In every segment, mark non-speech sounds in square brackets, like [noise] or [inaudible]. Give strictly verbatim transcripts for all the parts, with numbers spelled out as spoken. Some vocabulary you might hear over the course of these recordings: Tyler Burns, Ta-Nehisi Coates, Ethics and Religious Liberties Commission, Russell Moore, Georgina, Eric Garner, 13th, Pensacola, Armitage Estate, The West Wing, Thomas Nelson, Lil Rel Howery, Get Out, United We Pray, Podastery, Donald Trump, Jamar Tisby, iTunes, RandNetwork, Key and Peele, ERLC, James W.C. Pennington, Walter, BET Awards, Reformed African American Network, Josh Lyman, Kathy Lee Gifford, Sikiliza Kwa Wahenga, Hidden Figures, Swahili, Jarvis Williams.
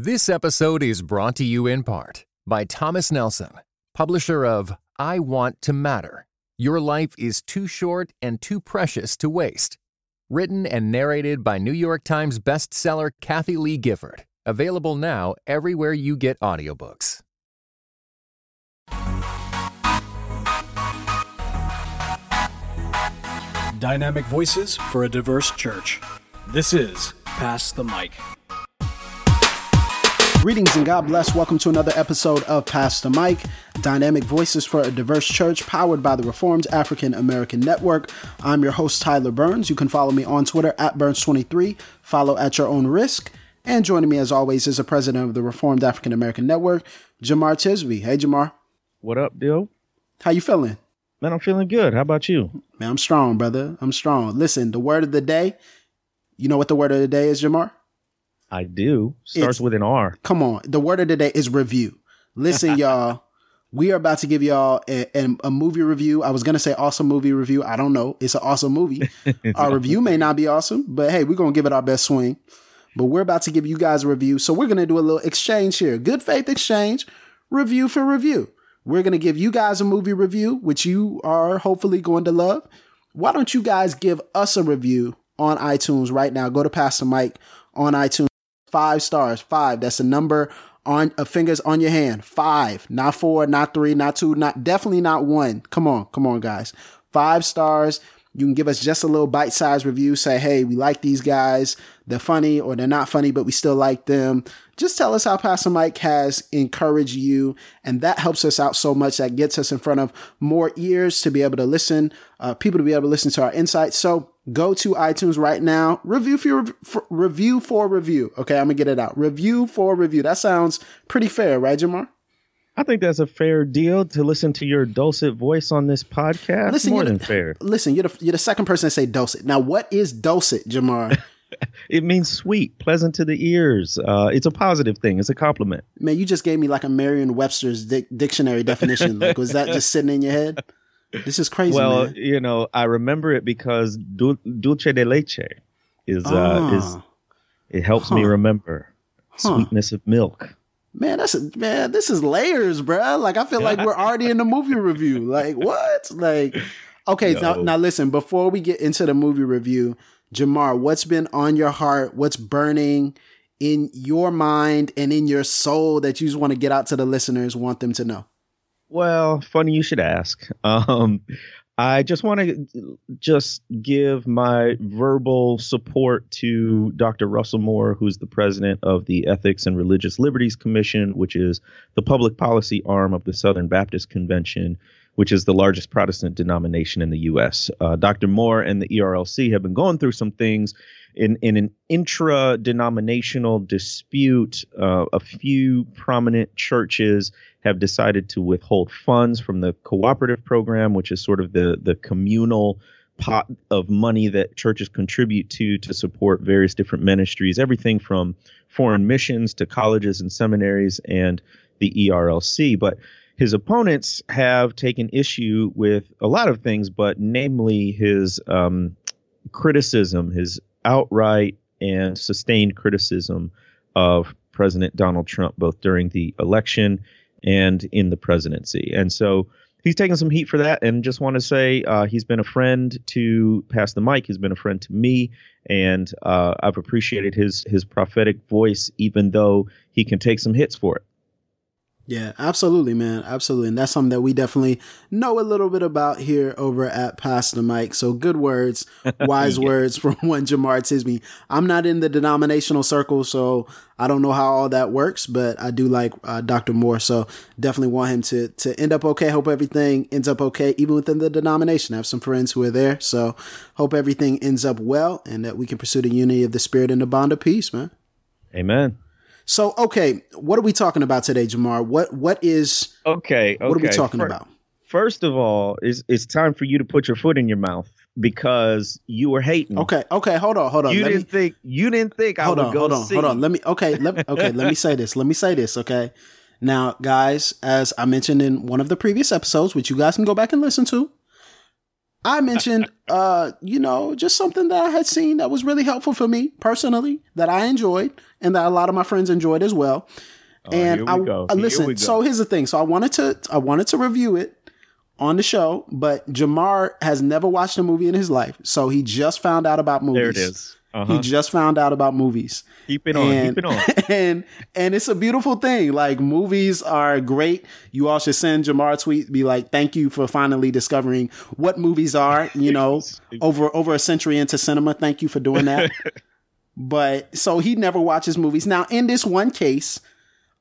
This episode is brought to you in part by Thomas Nelson, publisher of I Want to Matter. Your Life is Too Short and Too Precious to Waste. Written and narrated by New York Times bestseller Kathy Lee Gifford. Available now everywhere you get audiobooks. Dynamic voices for a diverse church. This is Pass the Mic. Greetings and God bless. Welcome to another episode of Pass the Mic, Dynamic Voices for a Diverse Church, powered by the Reformed African American Network. I'm your host, Tyler Burns. You can follow me on Twitter at Burns twenty-three, follow at your own risk. And joining me as always is the president of the Reformed African American Network, Jamar Tisby. Hey, Jamar. What up, Bill? How you feeling? Man, I'm feeling good. How about you? Man, I'm strong, brother. I'm strong. Listen, the word of the day, you know what the word of the day is, Jamar? I do. Starts it's, with an R. Come on. The word of the day is review. Listen, y'all, we are about to give y'all a, a, a movie review. I was going to say awesome movie review. I don't know. It's an awesome movie. Our review may not be awesome, but hey, we're going to give it our best swing. But we're about to give you guys a review. So we're going to do a little exchange here. Good faith exchange, review for review. We're going to give you guys a movie review, which you are hopefully going to love. Why don't you guys give us a review on iTunes right now? Go to Pass the Mic on iTunes. Five stars, five. That's a number on uh, fingers on your hand. Five, not four, not three, not two, not definitely not one. Come on, come on, guys. Five stars. You can give us just a little bite-sized review. Say, hey, we like these guys. They're funny, or they're not funny, but we still like them. Just tell us how Pass the Mic has encouraged you, and that helps us out so much. That gets us in front of more ears to be able to listen, uh, people to be able to listen to our insights. So go to iTunes right now. Review for, for review for review. Okay, I'm gonna get it out. Review for review. That sounds pretty fair, right, Jamar? I think that's a fair deal to listen to your dulcet voice on this podcast. Listen, more than the, fair. Listen, you're the, you're the second person to say dulcet. Now, what is dulcet, Jamar? It means sweet, pleasant to the ears. Uh, it's a positive thing. It's a compliment. Man, you just gave me like a Merriam-Webster's di- dictionary definition. Like, was that just sitting in your head? This is crazy. Well, man. You know, I remember it because dul- dulce de leche is uh, ah. is it helps huh. me remember huh. sweetness of milk. Man, that's a, man. This is layers, bro. Like, I feel like we're already in the movie review. Like, what? Like, okay. No. Now, now, listen. Before we get into the movie review, Jamar, what's been on your heart? What's burning in your mind and in your soul that you just want to get out to the listeners? Want them to know? Well, funny you should ask. Um, I just want to just give my verbal support to Doctor Russell Moore, who's the president of the Ethics and Religious Liberties Commission, which is the public policy arm of the Southern Baptist Convention, which is the largest Protestant denomination in the U S. Uh, Doctor Moore and the E R L C have been going through some things in, in an intra-denominational dispute. Uh, a few prominent churches have decided to withhold funds from the cooperative program, which is sort of the, the communal pot of money that churches contribute to to support various different ministries, everything from foreign missions to colleges and seminaries and the E R L C. But his opponents have taken issue with a lot of things, but namely his um, criticism, his outright and sustained criticism of President Donald Trump, both during the election and in the presidency. And so he's taking some heat for that, and just want to say uh, he's been a friend to Pass the Mic. He's been a friend to me, and uh, I've appreciated his his prophetic voice, even though he can take some hits for it. Yeah, absolutely, man. Absolutely. And that's something that we definitely know a little bit about here over at Pass the Mic. So good words, wise yeah. words from one Jamar Tisby. I'm not in the denominational circle, so I don't know how all that works, but I do like uh, Doctor Moore. So definitely want him to, to end up okay. Hope everything ends up okay, even within the denomination. I have some friends who are there. So hope everything ends up well and that we can pursue the unity of the spirit and the bond of peace, man. Amen. So, okay, what are we talking about today, Jamar? What What is okay? okay. What are we talking first, about? First of all, it's, it's time for you to put your foot in your mouth because you were hating. Okay, okay, hold on, hold on. You let didn't me, think you didn't think I would on, go hold on, see. Hold on, let me. Okay, let, okay, let me say this. Let me say this. Okay, now, guys, as I mentioned in one of the previous episodes, which you guys can go back and listen to, I mentioned, uh, you know, just something that I had seen that was really helpful for me personally, that I enjoyed, and that a lot of my friends enjoyed as well. Oh, and here we I go. Here listen. We go. So here's the thing. So I wanted to, I wanted to review it on the show, but Jamar has never watched a movie in his life, so he just found out about movies. There it is. Uh-huh. He just found out about movies. Keep it on. And, keep it on. And and it's a beautiful thing. Like, movies are great. You all should send Jamar a tweet, be like, "Thank you for finally discovering what movies are." You know, over over a century into cinema. Thank you for doing that. But so he never watches movies. Now, in this one case,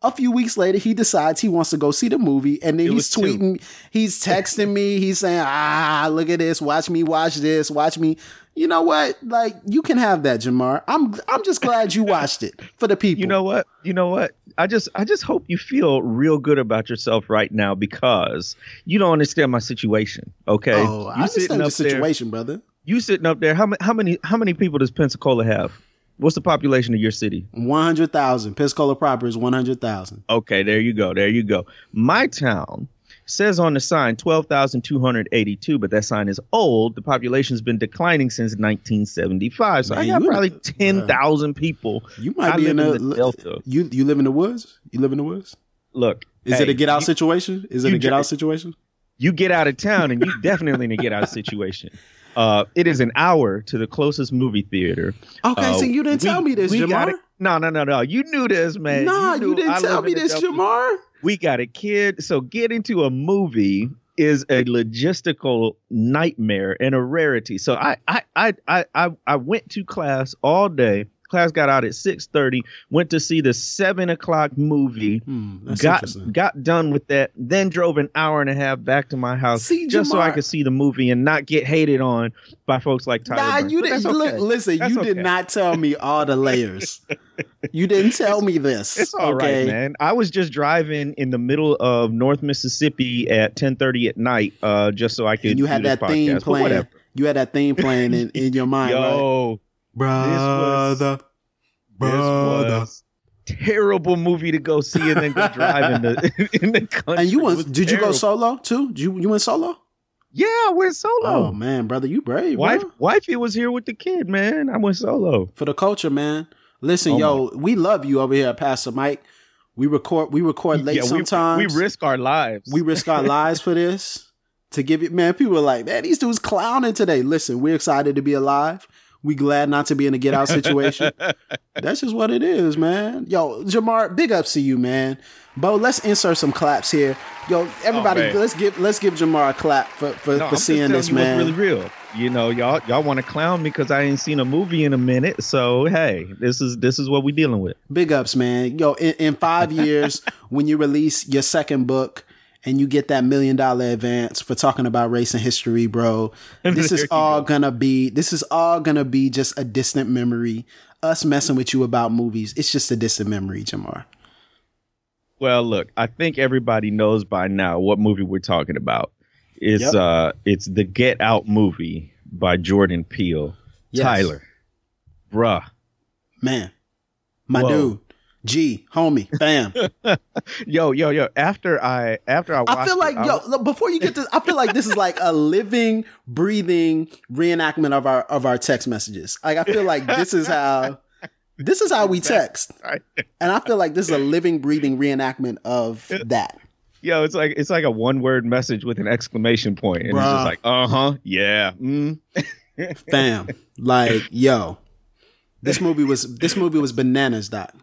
a few weeks later, he decides he wants to go see the movie, and then it he's tweeting, two. he's texting me, he's saying, "Ah, look at this! Watch me, watch this, watch me." You know what? Like, you can have that, Jamar. I'm I'm just glad you watched it for the people. You know what? You know what? I just I just hope you feel real good about yourself right now, because you don't understand my situation. Okay, oh, you I understand the situation, there, brother. You sitting up there. How many how many how many people does Pensacola have? What's the population of your city? one hundred thousand. Pensacola proper is one hundred thousand. Okay, there you go. There you go. My town says on the sign twelve thousand two hundred eighty-two, but that sign is old. The population's been declining since nineteen seventy-five. So Man, I got probably ten thousand people. You might I be in, a, in the Delta. You you live in the woods? You live in the woods? Look. Is hey, it a get out you, situation? Is it a get out situation? You get out of town and you definitely in a get out situation. Uh, it is an hour to the closest movie theater. Okay, uh, so you didn't we, tell me this, Jamar. No, no, no, no. You knew this, man. No, you, you didn't I tell me this, Jamar. W- we got a kid. So getting to a movie is a logistical nightmare and a rarity. So I, I, I, I, I, I went to class all day. Class got out at six thirty, went to see the seven o'clock movie, hmm, got got done with that, then drove an hour and a half back to my house see, just Jamar, so I could see the movie and not get hated on by folks like Tyler Nah, Burns. You didn't, okay. look, listen, that's you okay. did not tell me all the layers. You didn't tell me this. It's all okay? right, man. I was just driving in the middle of North Mississippi at ten thirty at night uh, just so I could and you had that theme playing. You had that theme playing in, in your mind, Yo. Right? Brother, this was, brother, this was terrible movie to go see and then go drive in the in the country. And you went? Did terrible. you go solo too? Did you you went solo? Yeah, I went solo. Oh man, brother, you brave. Wife, bro. Wifey was here with the kid, man. I went solo for the culture, man. Listen, oh, yo, my. we love you over here, at Pastor Mike. We record, we record late yeah, we, sometimes. We risk our lives. We risk our lives for this to give it. Man, people are like, man, these dudes clowning today. Listen, we're excited to be alive. We glad not to be in a get out situation. That's just what it is, man. Yo, Jamar, big ups to you, man. Bo, let's insert some claps here. Yo, everybody, oh, let's give let's give Jamar a clap for for, no, for seeing this, man. It's really real. You know, y'all y'all want to clown me because I ain't seen a movie in a minute. So hey, this is this is what we dealing with. Big ups, man. Yo, in, in five years, when you release your second book, and you get that million dollar advance for talking about race and history, bro. This is all go. gonna be, this is all gonna be just a distant memory. Us messing with you about movies. It's just a distant memory, Jamar. Well, look, I think everybody knows by now what movie we're talking about. It's, yep. uh, it's the Get Out movie by Jordan Peele. Yes. Tyler. Bruh. Man. My Whoa. dude. G, homie, bam. yo, yo, yo. After I, after I, watched I feel like it, I yo. Was... Before you get to, I feel like this is like a living, breathing reenactment of our of our text messages. Like I feel like this is how, this is how we text, and I feel like this is a living, breathing reenactment of that. Yo, it's like it's like a one word message with an exclamation point, and Bruh. it's just like, uh huh, yeah, mm. Bam. Like yo, this movie was this movie was bananas, Doc.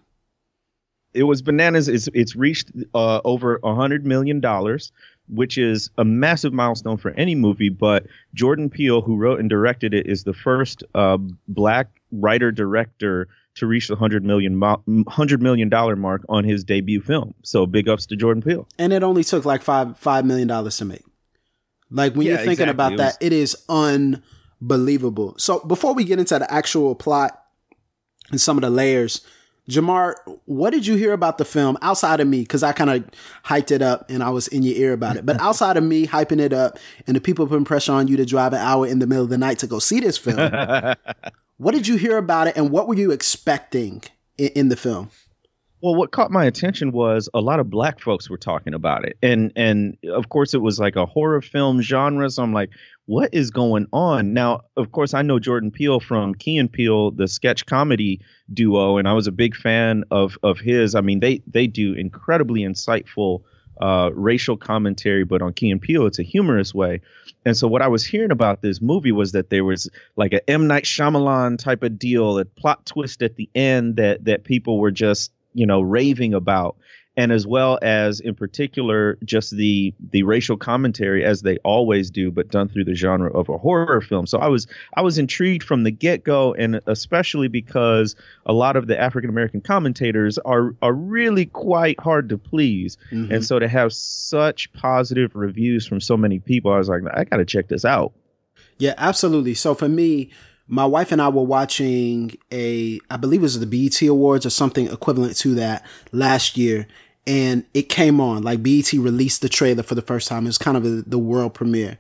It was bananas. It's it's reached uh, over one hundred million dollars, which is a massive milestone for any movie. But Jordan Peele, who wrote and directed it, is the first uh, black writer-director to reach the one hundred million dollars, one hundred million dollars mark on his debut film. So big ups to Jordan Peele. And it only took like five $5 million to make. Like when yeah, you're thinking exactly. about it was- that, it is unbelievable. So before we get into the actual plot and some of the layers, Jamar, what did you hear about the film outside of me? Because I kind of hyped it up and I was in your ear about it. But outside of me hyping it up and the people putting pressure on you to drive an hour in the middle of the night to go see this film, what did you hear about it and what were you expecting in, in the film? Well, what caught my attention was a lot of black folks were talking about it. And and of course, it was like a horror film genre. So I'm like, what is going on? Now, of course, I know Jordan Peele from Key and Peele, the sketch comedy duo. And I was a big fan of of his. I mean, they they do incredibly insightful uh, racial commentary. But on Key and Peele, it's a humorous way. And so what I was hearing about this movie was that there was like an M. Night Shyamalan type of deal, a plot twist at the end that that people were just, you know, raving about, and as well as in particular, just the the racial commentary as they always do, but done through the genre of a horror film. So I was I was intrigued from the get go, and especially because a lot of the African American commentators are are really quite hard to please. Mm-hmm. And so to have such positive reviews from so many people, I was like, I got to check this out. Yeah, absolutely. So for me, my wife and I were watching a, I believe it was the B E T Awards or something equivalent to that last year. And it came on, like B E T released the trailer for the first time. It was kind of a, the world premiere.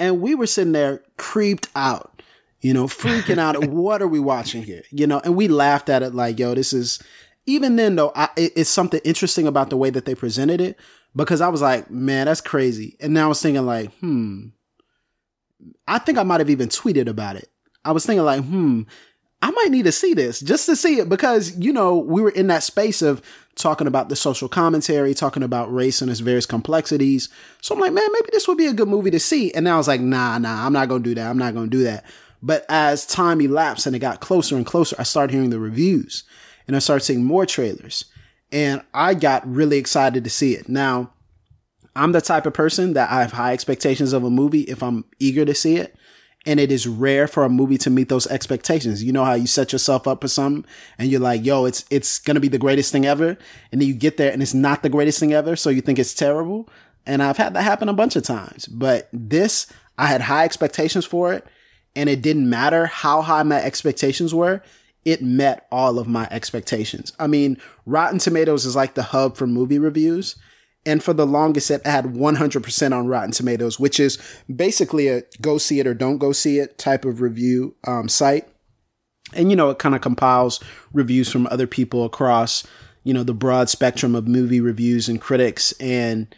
And we were sitting there creeped out, you know, freaking out. What are we watching here? You know, and we laughed at it like, yo, this is, even then though, I, it, it's something interesting about the way that they presented it, because I was like, man, that's crazy. And now I was thinking like, hmm, I think I might've even tweeted about it. I was thinking like, hmm, I might need to see this just to see it, because, you know, we were in that space of talking about the social commentary, talking about race and its various complexities. So I'm like, man, maybe this would be a good movie to see. And now I was like, nah, nah, I'm not going to do that. I'm not going to do that. But as time elapsed and it got closer and closer, I started hearing the reviews and I started seeing more trailers, and I got really excited to see it. Now, I'm the type of person that I have high expectations of a movie if I'm eager to see it. And it is rare for a movie to meet those expectations. You know how you set yourself up for something and you're like, yo, it's it's going to be the greatest thing ever. And then you get there and it's not the greatest thing ever. So you think it's terrible. And I've had that happen a bunch of times. But this, I had high expectations for it. And it didn't matter how high my expectations were. It met all of my expectations. I mean, Rotten Tomatoes is like the hub for movie reviews. And for the longest, it had one hundred percent on Rotten Tomatoes, which is basically a go see it or don't go see it type of review um, site. And, you know, it kind of compiles reviews from other people across, you know, the broad spectrum of movie reviews and critics. And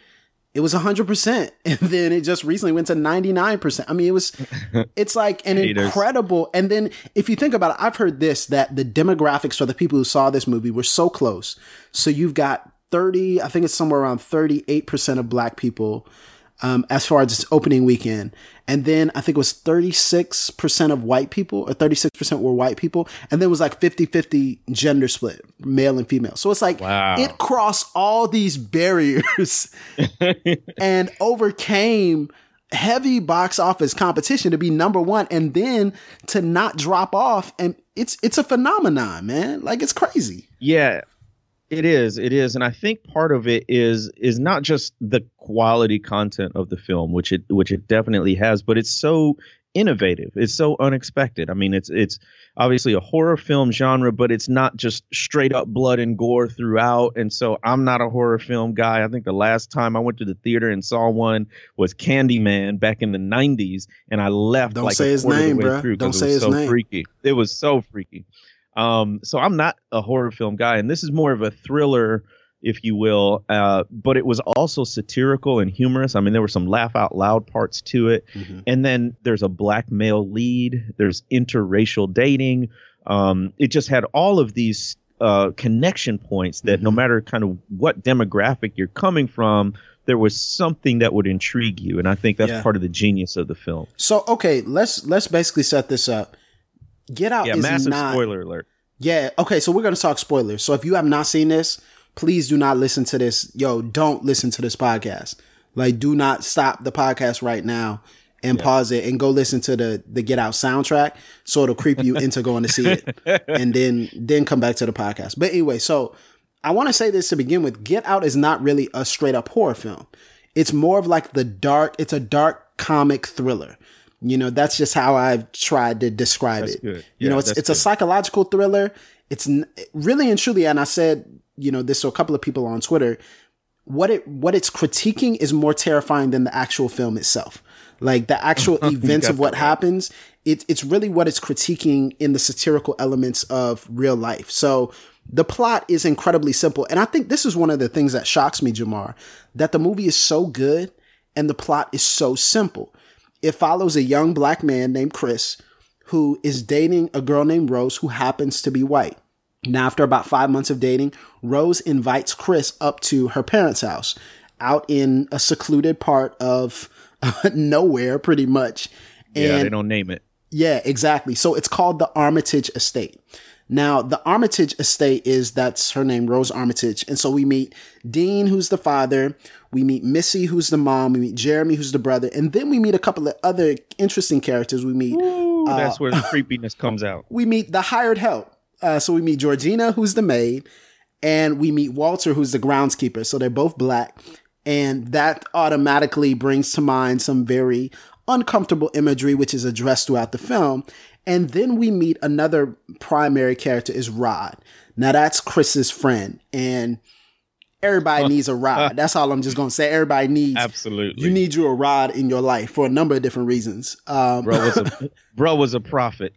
it was one hundred percent. And then it just recently went to ninety-nine percent. I mean, it was, it's like an incredible. And then if you think about it, I've heard this, that the demographics for the people who saw this movie were so close. So you've got thirty, I think it's somewhere around thirty-eight percent of black people um, as far as its opening weekend. And then I think it was thirty-six percent of white people, or thirty-six percent were white people. And then it was like fifty-fifty gender split, male and female. So it's like, wow. It crossed all these barriers and overcame heavy box office competition to be number one and then to not drop off. And it's it's a phenomenon, man. Like, it's crazy. Yeah. It is. It is. And I think part of it is is not just the quality content of the film, which it which it definitely has, but it's so innovative. It's so unexpected. I mean, it's it's obviously a horror film genre, but it's not just straight up blood and gore throughout. And so I'm not a horror film guy. I think the last time I went to the theater and saw one was Candyman back in the nineties. And I left. Don't like say a his name, bro. Don't say his so name. Freaky. It was so freaky. Um, so I'm not a horror film guy, and this is more of a thriller, if you will, uh, but it was also satirical and humorous. I mean, there were some laugh out loud parts to it. Mm-hmm. And then there's a black male lead. There's interracial dating. Um, it just had all of these uh, connection points that mm-hmm. no matter kind of what demographic you're coming from, there was something that would intrigue you. And I think that's yeah. part of the genius of the film. So, okay, let's let's basically set this up. Get Out yeah, is massive not, spoiler alert. Yeah. Okay. So we're going to talk spoilers. So if you have not seen this, please do not listen to this. Yo, don't listen to this podcast. Like, do not stop the podcast right now and yeah. pause it and go listen to the, the Get Out soundtrack. So it'll creep you into going to see it and then, then come back to the podcast. But anyway, so I want to say this to begin with. Get Out is not really a straight up horror film. It's more of like the dark, it's a dark comic thriller. You know, that's just how I've tried to describe that's it. Good. You yeah, know, it's it's good. A psychological thriller. It's n- really and truly, and I said, you know, this to a couple of people on Twitter, what it what it's critiquing is more terrifying than the actual film itself. Like the actual events of what that. happens, it, it's really what it's critiquing in the satirical elements of real life. So The plot is incredibly simple. And I think this is one of the things that shocks me, Jamar, that the movie is so good and the plot is so simple. It follows a young black man named Chris who is dating a girl named Rose who happens to be white. Now, after about five months of dating, Rose invites Chris up to her parents' house out in a secluded part of nowhere, pretty much. And yeah, they don't name it. Yeah, exactly. So it's called the Armitage Estate. Now, the Armitage Estate is, that's her name, Rose Armitage. And so we meet Dean, who's the father. We meet Missy, who's the mom. We meet Jeremy, who's the brother. And then we meet a couple of other interesting characters. We meet... Ooh, uh, that's where the creepiness comes out. We meet the hired help. Uh, so we meet Georgina, who's the maid. And we meet Walter, who's the groundskeeper. So they're both black. And that automatically brings to mind some very uncomfortable imagery, which is addressed throughout the film. And then we meet another primary character is Rod. Now that's Chris's friend, and everybody needs a Rod. That's all I'm just going to say. Everybody needs. Absolutely. You need you a Rod in your life for a number of different reasons. Um, bro, was a, bro was a prophet.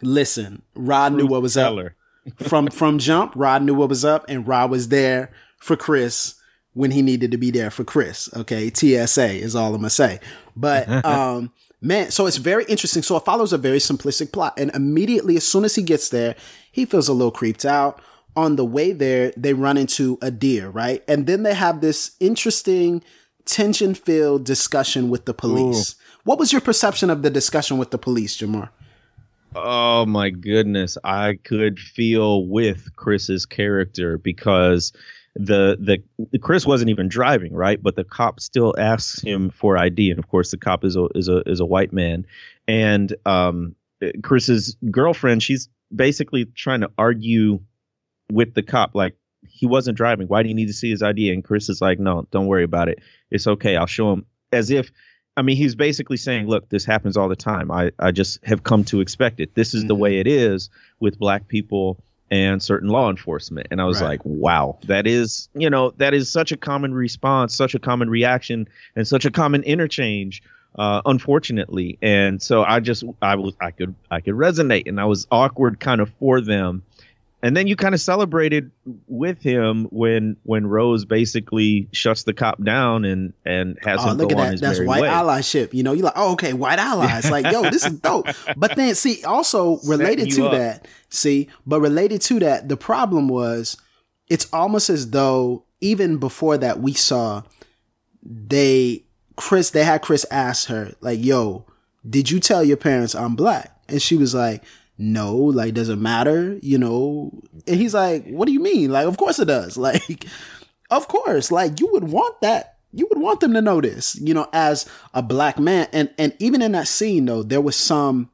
Listen, Rod Bruce knew what was Keller. up from, from jump. Rod knew what was up, and Rod was there for Chris when he needed to be there for Chris. Okay. T S A is all I'm going to say. But, um, Man, so it's very interesting. So it follows a very simplistic plot. And immediately, as soon as he gets there, he feels a little creeped out. On the way there, they run into a deer, right? And then they have this interesting tension-filled discussion with the police. Ooh. What was your perception of the discussion with the police, Jamar? Oh, my goodness. I could feel with Chris's character because... The the Chris wasn't even driving, right? But the cop still asks him for I D, and of course the cop is a is a is a white man. And um, Chris's girlfriend, she's basically trying to argue with the cop, like he wasn't driving. Why do you need to see his I D? And Chris is like, no, don't worry about it. It's okay. I'll show him. As if, I mean, he's basically saying, look, this happens all the time. I I just have come to expect it. This is mm-hmm. the way it is with black people and certain law enforcement. And I was right. like, wow, that is, you know, that is such a common response, such a common reaction, and such a common interchange, uh, unfortunately. And so I just, I was, I could, I could resonate, and I was awkward kind of for them. And then you kind of celebrated with him when, when Rose basically shuts the cop down and, and has oh, him look go at on that. his That's merry white way. Allyship. You know, you're like, oh, okay, white allies. Like, yo, this is dope. But then, see, also related to up. that, see, but related to that, the problem was it's almost as though even before that we saw they, Chris, they had Chris ask her, like, yo, did you tell your parents I'm black? And she was like, no, like, doesn't matter, you know? And he's like, what do you mean? Like, of course it does. Like, of course, like, you would want that. You would want them to know this, you know, as a black man. And, and even in that scene, though, there was some,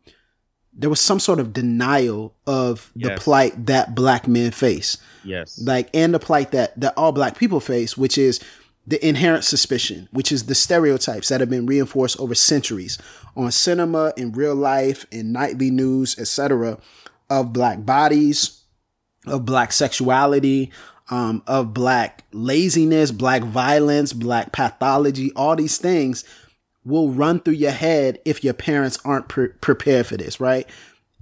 there was some sort of denial of yes. the plight that black men face. Yes. Like, and the plight that, that all black people face, which is the inherent suspicion, which is the stereotypes that have been reinforced over centuries on cinema, in real life, in nightly news, et cetera, of black bodies, of black sexuality, um, of black laziness, black violence, black pathology. All these things will run through your head if your parents aren't pre- prepared for this, right?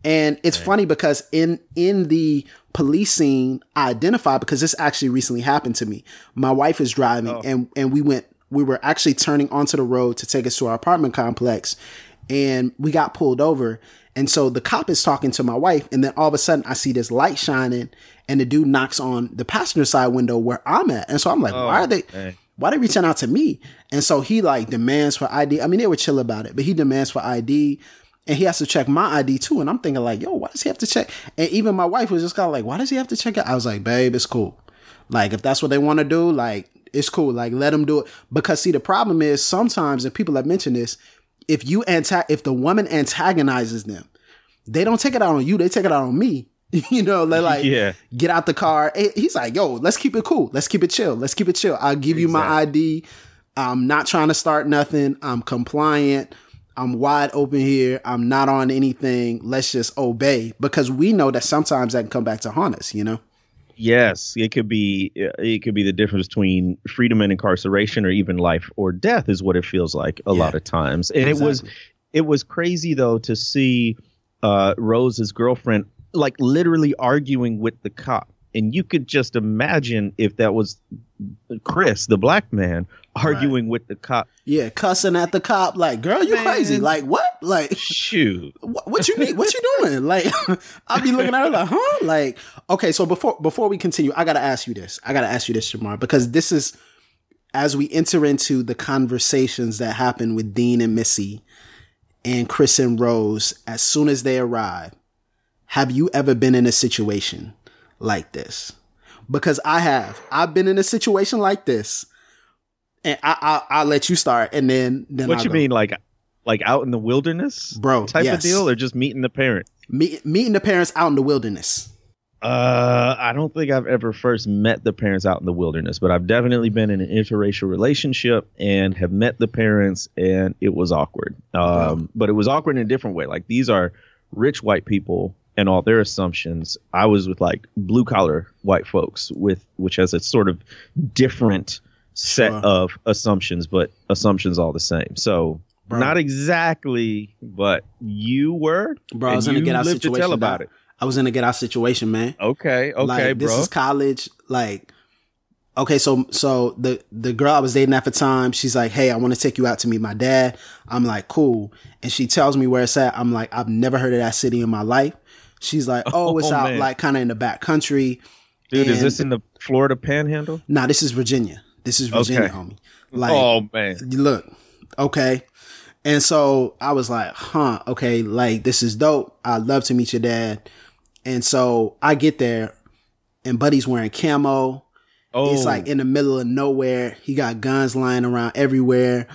And it's right. funny because in, in the police scene, I identified, because this actually recently happened to me. My wife is driving oh. and, and we went, we were actually turning onto the road to take us to our apartment complex, and we got pulled over. And so the cop is talking to my wife, and then all of a sudden I see this light shining, and the dude knocks on the passenger side window where I'm at. And so I'm like, oh, why are they, dang. why are they reaching out to me? And so he like demands for I D. I mean, they were chill about it, but he demands for I D. And he has to check my I D too. And I'm thinking like, yo, why does he have to check? And even my wife was just kind of like, why does he have to check it? I was like, babe, it's cool. Like, if that's what they want to do, like, it's cool. Like, let them do it. Because see, the problem is sometimes, and people have mentioned this, if you anti- if the woman antagonizes them, they don't take it out on you. They take it out on me. You know, they're like, yeah. get out the car. He's like, yo, let's keep it cool. Let's keep it chill. Let's keep it chill. I'll give exactly. you my I D. I'm not trying to start nothing. I'm compliant. I'm wide open here. I'm not on anything. Let's just obey, because we know that sometimes that can come back to haunt us, you know? Yes. It could be, it could be the difference between freedom and incarceration, or even life or death is what it feels like a yeah. lot of times. And exactly. it was, it was crazy though, to see uh, Rose's girlfriend, like literally arguing with the cop. And you could just imagine if that was Chris, the black man, arguing right. with the cop. Yeah, cussing at the cop, like, girl, you man. crazy. Like, what? Like, shoot. What, what you need? What you doing? Like, I'll be looking at her like, huh? Like, okay, so before before we continue, I got to ask you this. I got to ask you this, Jamar, because this is, as we enter into the conversations that happen with Dean and Missy and Chris and Rose, as soon as they arrive, have you ever been in a situation like this? Because I have. I've been in a situation like this, and I, I, I'll let you start, and then then what I'll you go. mean, like like out in the wilderness, bro? Type yes. of deal, or just meeting the parent? Me- meeting the parents out in the wilderness. Uh, I don't think I've ever first met the parents out in the wilderness, but I've definitely been in an interracial relationship and have met the parents, and it was awkward. Um, but it was awkward in a different way. Like, these are rich white people and all their assumptions. I was with like blue collar white folks, with which has a sort of different set sure. of assumptions, but assumptions all the same. So bro. not exactly, but you were. Bro, I was going to get out situation to tell though. about it. I was in a get out situation, man. Okay, okay, like, this bro. This is college. Like, okay, so so the the girl I was dating at the time, she's like, "Hey, I want to take you out to meet my dad." I'm like, "Cool," and she tells me where it's at. I'm like, "I've never heard of that city in my life." She's like, "Oh, it's oh, out man. like kind of in the back country." Dude, and is this in the Florida Panhandle? Nah, this is Virginia. This is Virginia, okay. homie. Like, oh man, look, okay. And so I was like, huh, okay, like, this is dope. I'd love to meet your dad. And so I get there, and buddy's wearing camo. Oh. It's like in the middle of nowhere. He got guns lying around everywhere.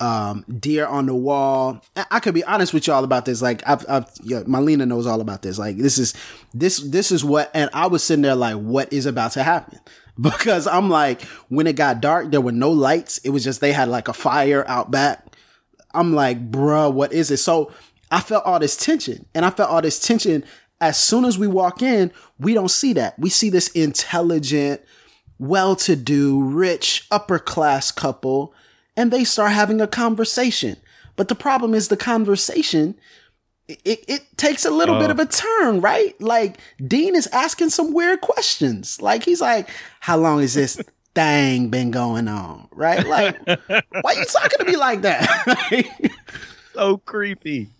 Um, deer on the wall. I could be honest with y'all about this. Like, I've, I've, yeah, Marlena knows all about this. Like, this is, this, this is what, and I was sitting there like, what is about to happen? Because I'm like, when it got dark, there were no lights. It was just, they had like a fire out back. I'm like, bruh, what is it? So I felt all this tension, and I felt all this tension. As soon as we walk in, we don't see that. We see this intelligent, well-to-do, rich, upper-class couple, and they start having a conversation. But the problem is, the conversation, it, it takes a little oh. bit of a turn, right? Like, Dean is asking some weird questions. Like, he's like, how long is this thing been going on, right? Like, why you talking to me like that? So creepy.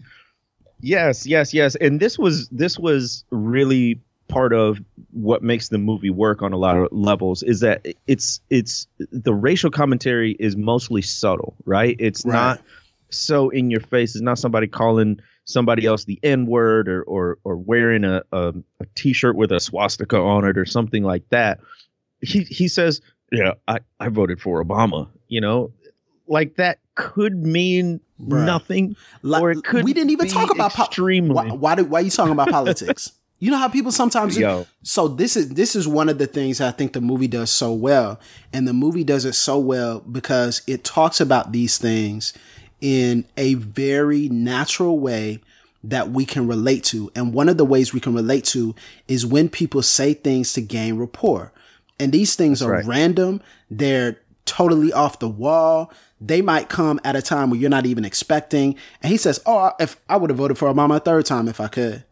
Yes, yes, yes. And this was this was really part of what makes the movie work on a lot of levels, is that it's it's the racial commentary is mostly subtle, right? It's right. not so in your face. It's not somebody calling somebody else the N-word, or or or wearing a, a a t-shirt with a swastika on it or something like that. He he says, yeah, I, I voted for Obama, you know, like that could mean Bruh. nothing, like, or it could. We didn't even be talk about extremely. Po- why, why, do, why are you talking about politics? You know how people sometimes. Yo. So this is this is one of the things I think the movie does so well, and the movie does it so well because it talks about these things in a very natural way that we can relate to. And one of the ways we can relate to is when people say things to gain rapport. And these things are right. random. They're totally off the wall. They might come at a time where you're not even expecting. And he says, oh, if I would have voted for Obama a third time if I could.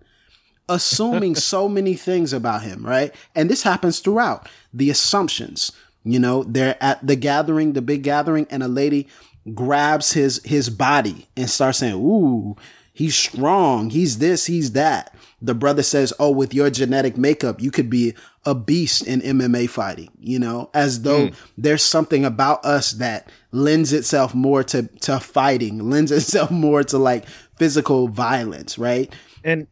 Assuming so many things about him, right? And this happens throughout. The assumptions, you know, they're at the gathering, the big gathering, and a lady grabs his his body and starts saying, ooh, he's strong. He's this, he's that. The brother says, oh, with your genetic makeup, you could be a beast in M M A fighting, you know, as though mm. there's something about us that lends itself more to, to fighting, lends itself more to like physical violence. Right. And,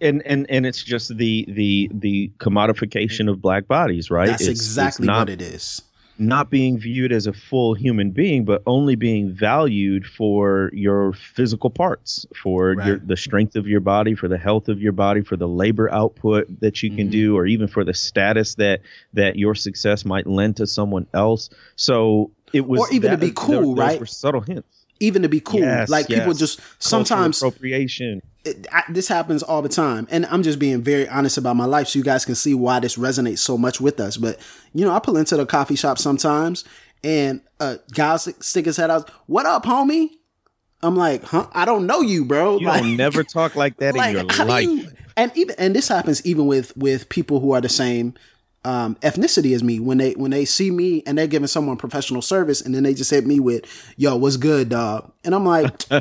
and, and, and it's just the, the, the commodification of black bodies, right? That's it's, exactly it's not, what it is. Not being viewed as a full human being, but only being valued for your physical parts, for right. your, the strength of your body, for the health of your body, for the labor output that you can mm-hmm. do, or even for the status that that your success might lend to someone else. So it was, or even that, to be cool, those, right? Those were subtle hints. Even to be cool, yes, like yes. people just sometimes cultural appropriation. It, I, this happens all the time, and I'm just being very honest about my life, so you guys can see why this resonates so much with us. But you know, I pull into the coffee shop sometimes, and a guy stick his head out, "What up, homie?" I'm like, "Huh? I don't know you, bro." You like, don't never talk like that like, in your life. You, and even and this happens even with with people who are the same um, ethnicity as me. When they when they see me and they're giving someone professional service, and then they just hit me with, "Yo, what's good, dog?" And I'm like, uh,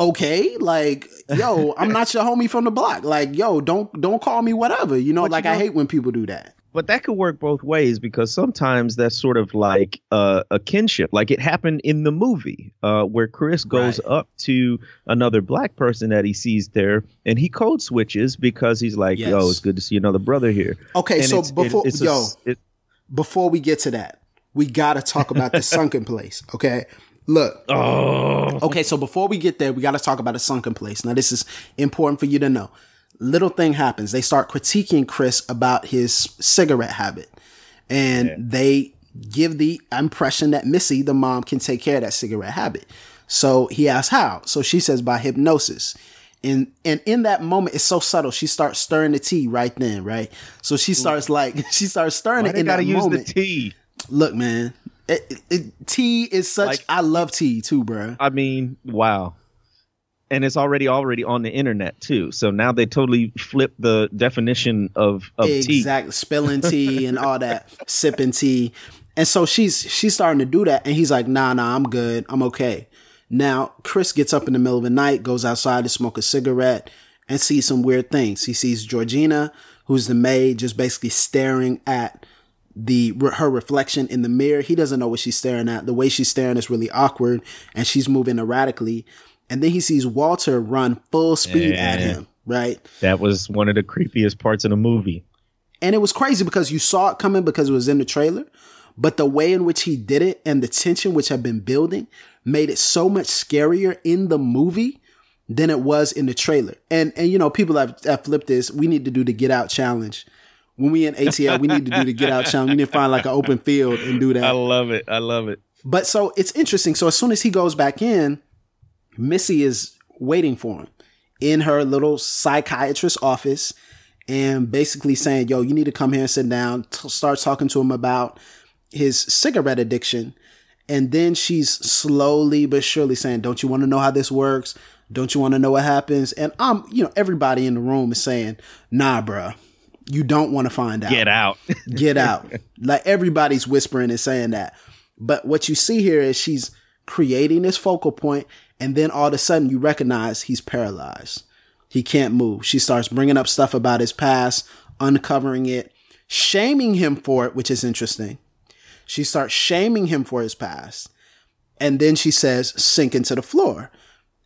okay, like, yo, I'm not your homie from the block. Like, yo, don't don't call me whatever. You know, but like you know, I hate when people do that. But that could work both ways, because sometimes that's sort of like uh, a kinship. Like it happened in the movie uh, where Chris goes right. up to another black person that he sees there, and he code switches because he's like, yes. yo, it's good to see another brother here. Okay, and so it's, before it, it's a, yo, it, before we get to that, we got to talk about the sunken place. Okay, look. Oh. Okay, so before we get there, we got to talk about the sunken place. Now, this is important for you to know. Little thing happens. They start critiquing Chris about his cigarette habit, and yeah. they give the impression that Missy, the mom, can take care of that cigarette habit. So he asks how. So she says by hypnosis. And and in that moment, it's so subtle. She starts stirring the tea right then, right? So she starts like she starts stirring Why it in that use moment. The tea. Look, man, it, it, it, tea is such. Like, I love tea too, bro. I mean, wow. And it's already already on the internet, too. So now they totally flip the definition of, of exactly. tea. Exactly. Spilling tea and all that. Sipping tea. And so she's she's starting to do that. And he's like, nah, nah, I'm good. I'm okay. Now, Chris gets up in the middle of the night, goes outside to smoke a cigarette, and sees some weird things. He sees Georgina, who's the maid, just basically staring at the her reflection in the mirror. He doesn't know what she's staring at. The way she's staring is really awkward, and she's moving erratically. And then he sees Walter run full speed yeah. at him, right? That was one of the creepiest parts of the movie. And it was crazy because you saw it coming because it was in the trailer. But the way in which he did it and the tension which had been building made it so much scarier in the movie than it was in the trailer. And, and you know, people have, have flipped this. We need to do the Get Out challenge. When we in A T L, we need to do the Get Out challenge. We need to find like an open field and do that. I love it. I love it. But so it's interesting. So as soon as he goes back in, Missy is waiting for him in her little psychiatrist's office and basically saying, yo, you need to come here and sit down, t- start talking to him about his cigarette addiction. And then she's slowly but surely saying, don't you want to know how this works? Don't you want to know what happens? And I'm, you know, everybody in the room is saying, nah, bruh, you don't want to find out. Get out. Get out. Like everybody's whispering and saying that. But what you see here is she's creating this focal point, and then all of a sudden you recognize he's paralyzed. He can't move. She starts bringing up stuff about his past, uncovering it, shaming him for it, which is interesting. She starts shaming him for his past. And then she says, sink into the floor.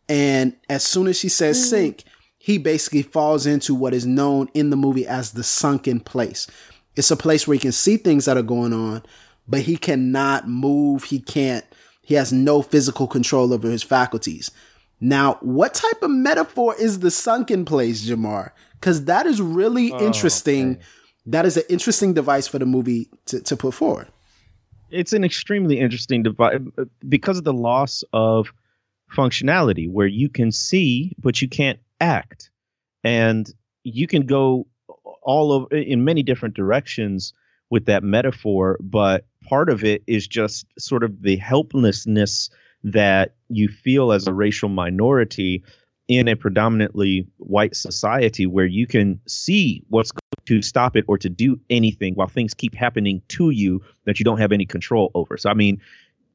And as soon as she says mm. sink, he basically falls into what is known in the movie as the sunken place. It's a place where he can see things that are going on, but he cannot move. He can't. He has no physical control over his faculties. Now, what type of metaphor is the sunken place, Jamar? Because that is really oh, interesting. Okay. That is an interesting device for the movie to, to put forward. It's an extremely interesting device because of the loss of functionality where you can see, but you can't act. And you can go all over in many different directions with that metaphor, but part of it is just sort of the helplessness that you feel as a racial minority in a predominantly white society where you can see what's going to stop it or to do anything while things keep happening to you that you don't have any control over. So, I mean,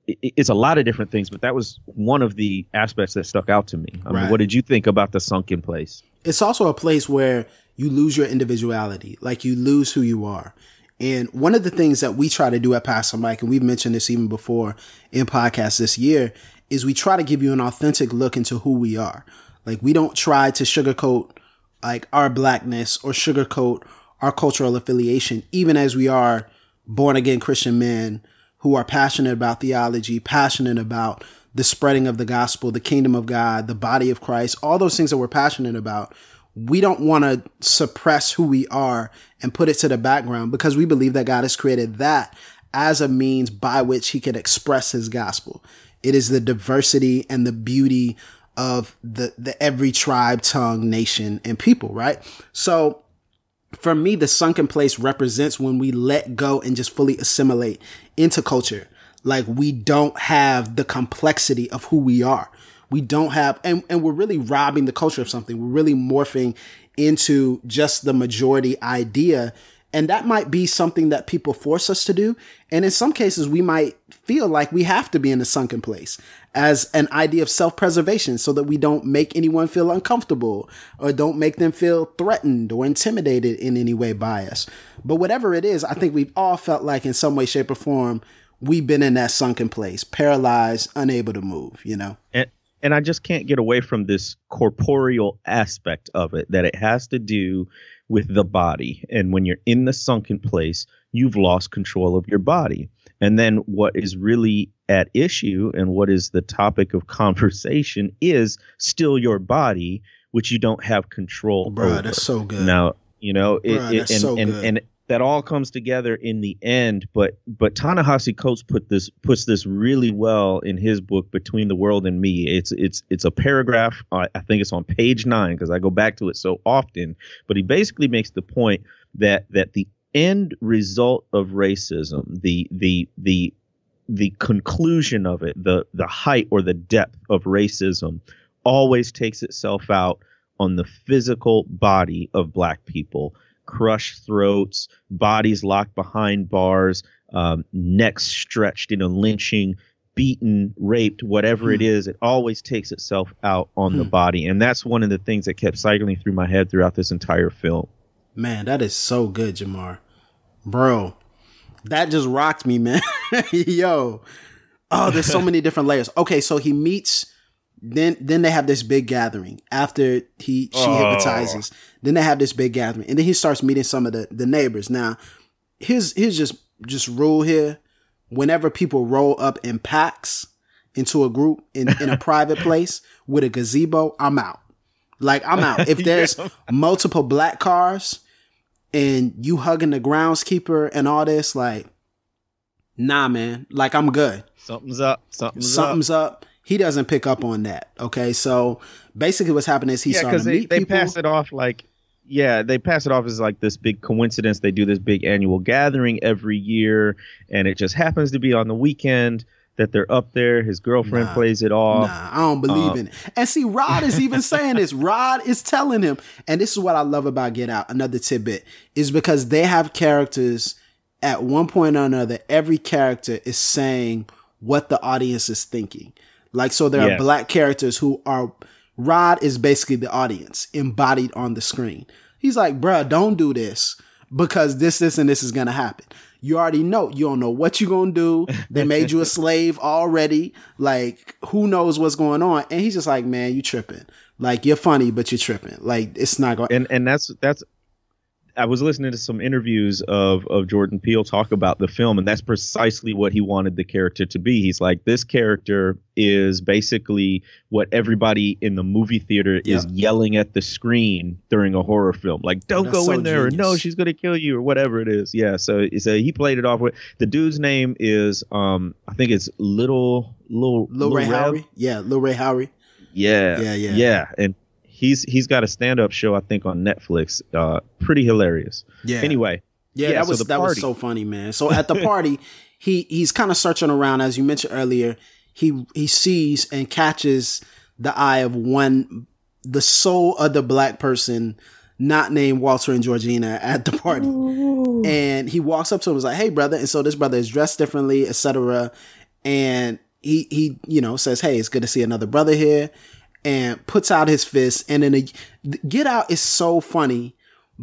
it's a lot of different things, but that was one of the aspects that stuck out to me. I right. mean, what did you think about the sunken place? It's also a place where you lose your individuality, like you lose who you are. And one of the things that we try to do at Pastor Mike, and we've mentioned this even before in podcasts this year, is we try to give you an authentic look into who we are. Like we don't try to sugarcoat like our blackness or sugarcoat our cultural affiliation, even as we are born again Christian men who are passionate about theology, passionate about the spreading of the gospel, the kingdom of God, the body of Christ, all those things that we're passionate about. We don't want to suppress who we are and put it to the background because we believe that God has created that as a means by which he could express his gospel. It is the diversity and the beauty of the, the every tribe, tongue, nation, and people, right? So for me, the sunken place represents when we let go and just fully assimilate into culture. Like we don't have the complexity of who we are. We don't have, and, and we're really robbing the culture of something. We're really morphing into just the majority idea. And that might be something that people force us to do. And in some cases, we might feel like we have to be in a sunken place as an idea of self-preservation so that we don't make anyone feel uncomfortable or don't make them feel threatened or intimidated in any way by us. But whatever it is, I think we've all felt like in some way, shape, or form, we've been in that sunken place, paralyzed, unable to move, you know? And, and I just can't get away from this corporeal aspect of it, that it has to do with the body. And when you're in the sunken place, you've lost control of your body. And then what is really at issue and what is the topic of conversation is still your body, which you don't have control Bruh, over. That's so good. Now, you know, it, Bruh, it, that's and, so and, good. and that all comes together in the end. But but Ta-Nehisi Coates put this puts this really well in his book, Between the World and Me. It's it's it's a paragraph. Uh, I think it's on page nine because I go back to it so often. But he basically makes the point that that the end result of racism, the the the the conclusion of it, the the height or the depth of racism always takes itself out on the physical body of black people. Crushed throats, bodies locked behind bars, um, necks stretched in a lynching, beaten, raped, whatever mm. it is, it always takes itself out on mm. the body. And that's one of the things that kept cycling through my head throughout this entire film. Man, that is so good, Jamar. Bro, that just rocked me, man. Yo. Oh, there's so many different layers. Okay, so he meets... Then then they have this big gathering after he she oh. hypnotizes. Then they have this big gathering. And then he starts meeting some of the, the neighbors. Now, here's, here's just, just rule here. Whenever people roll up in packs into a group in, in a private place with a gazebo, I'm out. Like, I'm out. If there's yeah. multiple black cars and you hugging the groundskeeper and all this, like, nah, man. Like, I'm good. Something's up. Something's, Something's up. up. He doesn't pick up on that. Okay, so basically, what's happening is he's yeah, starting to they, meet they people. Pass it off like, yeah, they pass it off as like this big coincidence. They do this big annual gathering every year, and it just happens to be on the weekend that they're up there. His girlfriend nah, plays it off. Nah, I don't believe um, in it. And see, Rod is even saying this. Rod is telling him, and this is what I love about Get Out. Another tidbit is because they have characters at one point or another. Every character is saying what the audience is thinking. Like, so there yeah. are black characters who are, Rod is basically the audience embodied on the screen. He's like, bruh, don't do this because this, this, and this is going to happen. You already know. You don't know what you're going to do. They made you a slave already. Like, who knows what's going on? And he's just like, man, you tripping. Like, you're funny, but you're tripping. Like, it's not going to. And, and that's, that's. I was listening to some interviews of, of Jordan Peele talk about the film, and that's precisely what he wanted the character to be. He's like, this character is basically what everybody in the movie theater yeah. is yelling at the screen during a horror film. Like, don't that's go so in there, genius. Or no, she's going to kill you, or whatever it is. Yeah, so, so he played it off with... The dude's name is, um, I think it's Little... Lil, Lil, Lil Rel Howery? Yeah, Lil Rel Howery. Yeah, yeah, yeah. Yeah, and... He's he's got a stand-up show, I think, on Netflix. Uh, pretty hilarious. Yeah. Anyway. Yeah, yeah that so was that was so funny, man. So at the party, he he's kind of searching around, as you mentioned earlier. He he sees and catches the eye of one, the sole other black person not named Walter and Georgina at the party. Ooh. And he walks up to him and is like, hey, brother. And so this brother is dressed differently, et cetera. And he he, you know, says, hey, it's good to see another brother here. And puts out his fist, and then Get Out is so funny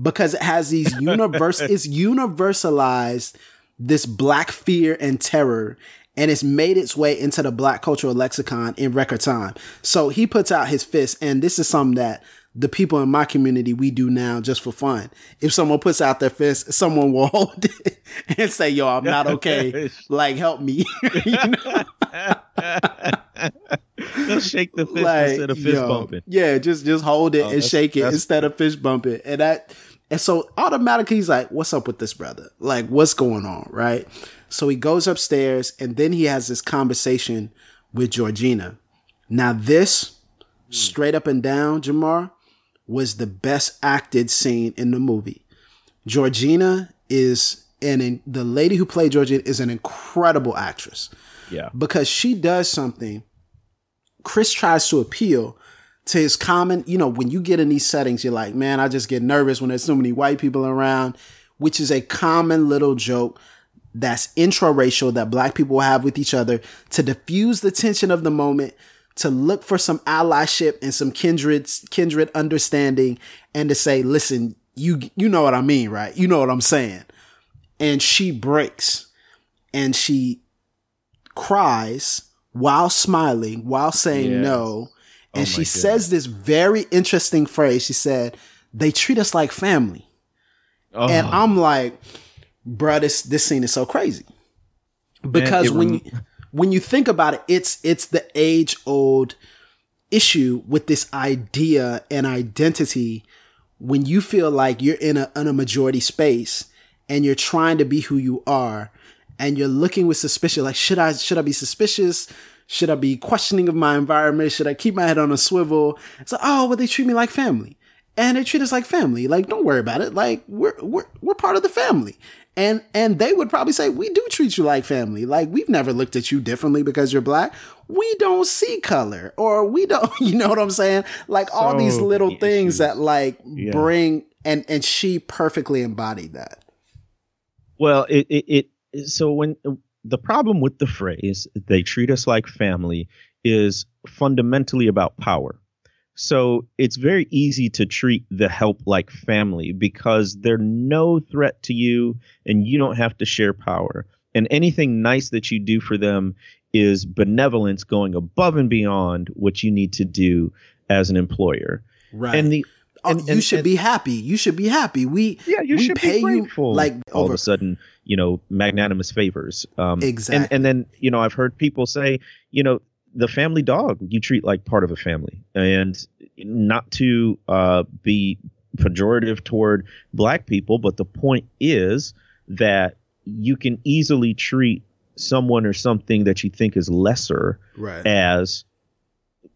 because it has these universe. It's universalized this black fear and terror, and it's made its way into the black cultural lexicon in record time. So he puts out his fist, and this is something that the people in my community we do now just for fun. If someone puts out their fist, someone will hold it and say, "Yo, I'm not okay. Like, help me." You know? [laughs] They'll shake the fist like, instead of fist yo, bumping. Yeah, just just hold it oh, and shake it instead of fist bumping. And that and so automatically he's like, what's up with this brother? Like, what's going on, right? So he goes upstairs and then he has this conversation with Georgina. Now this, mm. straight up and down, Jamar, was the best acted scene in the movie. Georgina is, and in, the lady who played Georgina is an incredible actress. Yeah. Because she does something Chris tries to appeal to his common, you know, when you get in these settings, you're like, man, I just get nervous when there's so many white people around, which is a common little joke that's intraracial that black people have with each other to diffuse the tension of the moment, to look for some allyship and some kindred, kindred understanding, and to say, listen, you, you know what I mean, right? You know what I'm saying? And she breaks and she cries while smiling, while saying yeah. no. And oh she goodness. says this very interesting phrase. She said, they treat us like family. Oh. And I'm like, bruh, this, this scene is so crazy. Because Man, when rem- you, when you think about it, it's, it's the age old issue with this idea and identity. When you feel like you're in a, in a majority space and you're trying to be who you are, and you're looking with suspicion, like, should I, should I be suspicious? Should I be questioning of my environment? Should I keep my head on a swivel? It's like, oh, well, they treat me like family. And they treat us like family. Like, don't worry about it. Like, we're, we're, we're part of the family. And, and they would probably say, we do treat you like family. Like, we've never looked at you differently because you're black. We don't see color, or we don't, you know what I'm saying? Like, all so these little things issues. that like yeah. bring, and, and she perfectly embodied that. Well, it, it, it, So when the problem with the phrase, they treat us like family, is fundamentally about power. So it's very easy to treat the help like family because they're no threat to you and you don't have to share power. And anything nice that you do for them is benevolence going above and beyond what you need to do as an employer. Right. And the Oh, and, you and, should and, be happy. You should be happy. We yeah, you we should pay be grateful. You, like all over. of a sudden, you know, magnanimous favors. Um, exactly. And, and then, you know, I've heard people say, you know, the family dog you treat like part of a family, and not to uh, be pejorative toward black people, but the point is that you can easily treat someone or something that you think is lesser right. as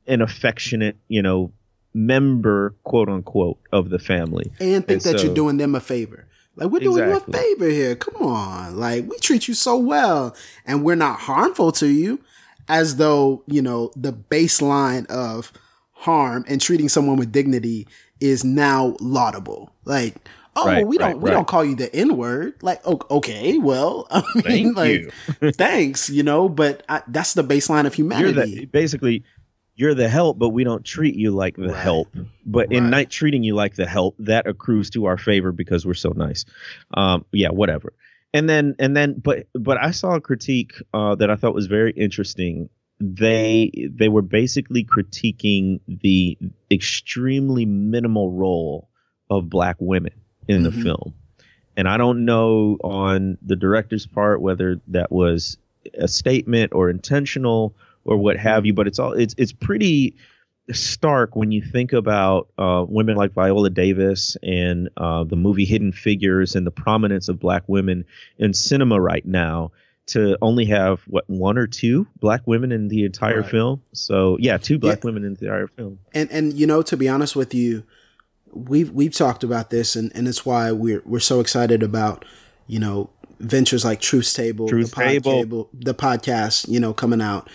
an affectionate, you know, member, quote unquote, of the family, and think and that so, you're doing them a favor. Like, we're doing exactly. you a favor here. Come on, like, we treat you so well, and we're not harmful to you, as though, you know, the baseline of harm and treating someone with dignity is now laudable. Like, oh, right, well, we right, don't we right. don't call you the N word. Like, oh, okay, well, I mean, Thank like, you. thanks, you know, but I, that's the baseline of humanity. You're the, basically. You're the help, but we don't treat you like the right. help. But right. in not treating you like the help, that accrues to our favor because we're so nice. Um, yeah, whatever. And then, and then, but, but I saw a critique uh, that I thought was very interesting. They, they were basically critiquing the extremely minimal role of black women in mm-hmm. the film. And I don't know on the director's part whether that was a statement or intentional or what have you, but it's all it's it's pretty stark when you think about uh, women like Viola Davis and uh, the movie Hidden Figures and the prominence of black women in cinema right now. To only have what one or two black women in the entire right. film, so yeah, two black yeah. women in the entire film. And and you know, to be honest with you, we've we've talked about this, and and it's why we're we're so excited about you know ventures like Truth's Table, Truth's the, pod- Table. Table, the podcast, you know, coming out.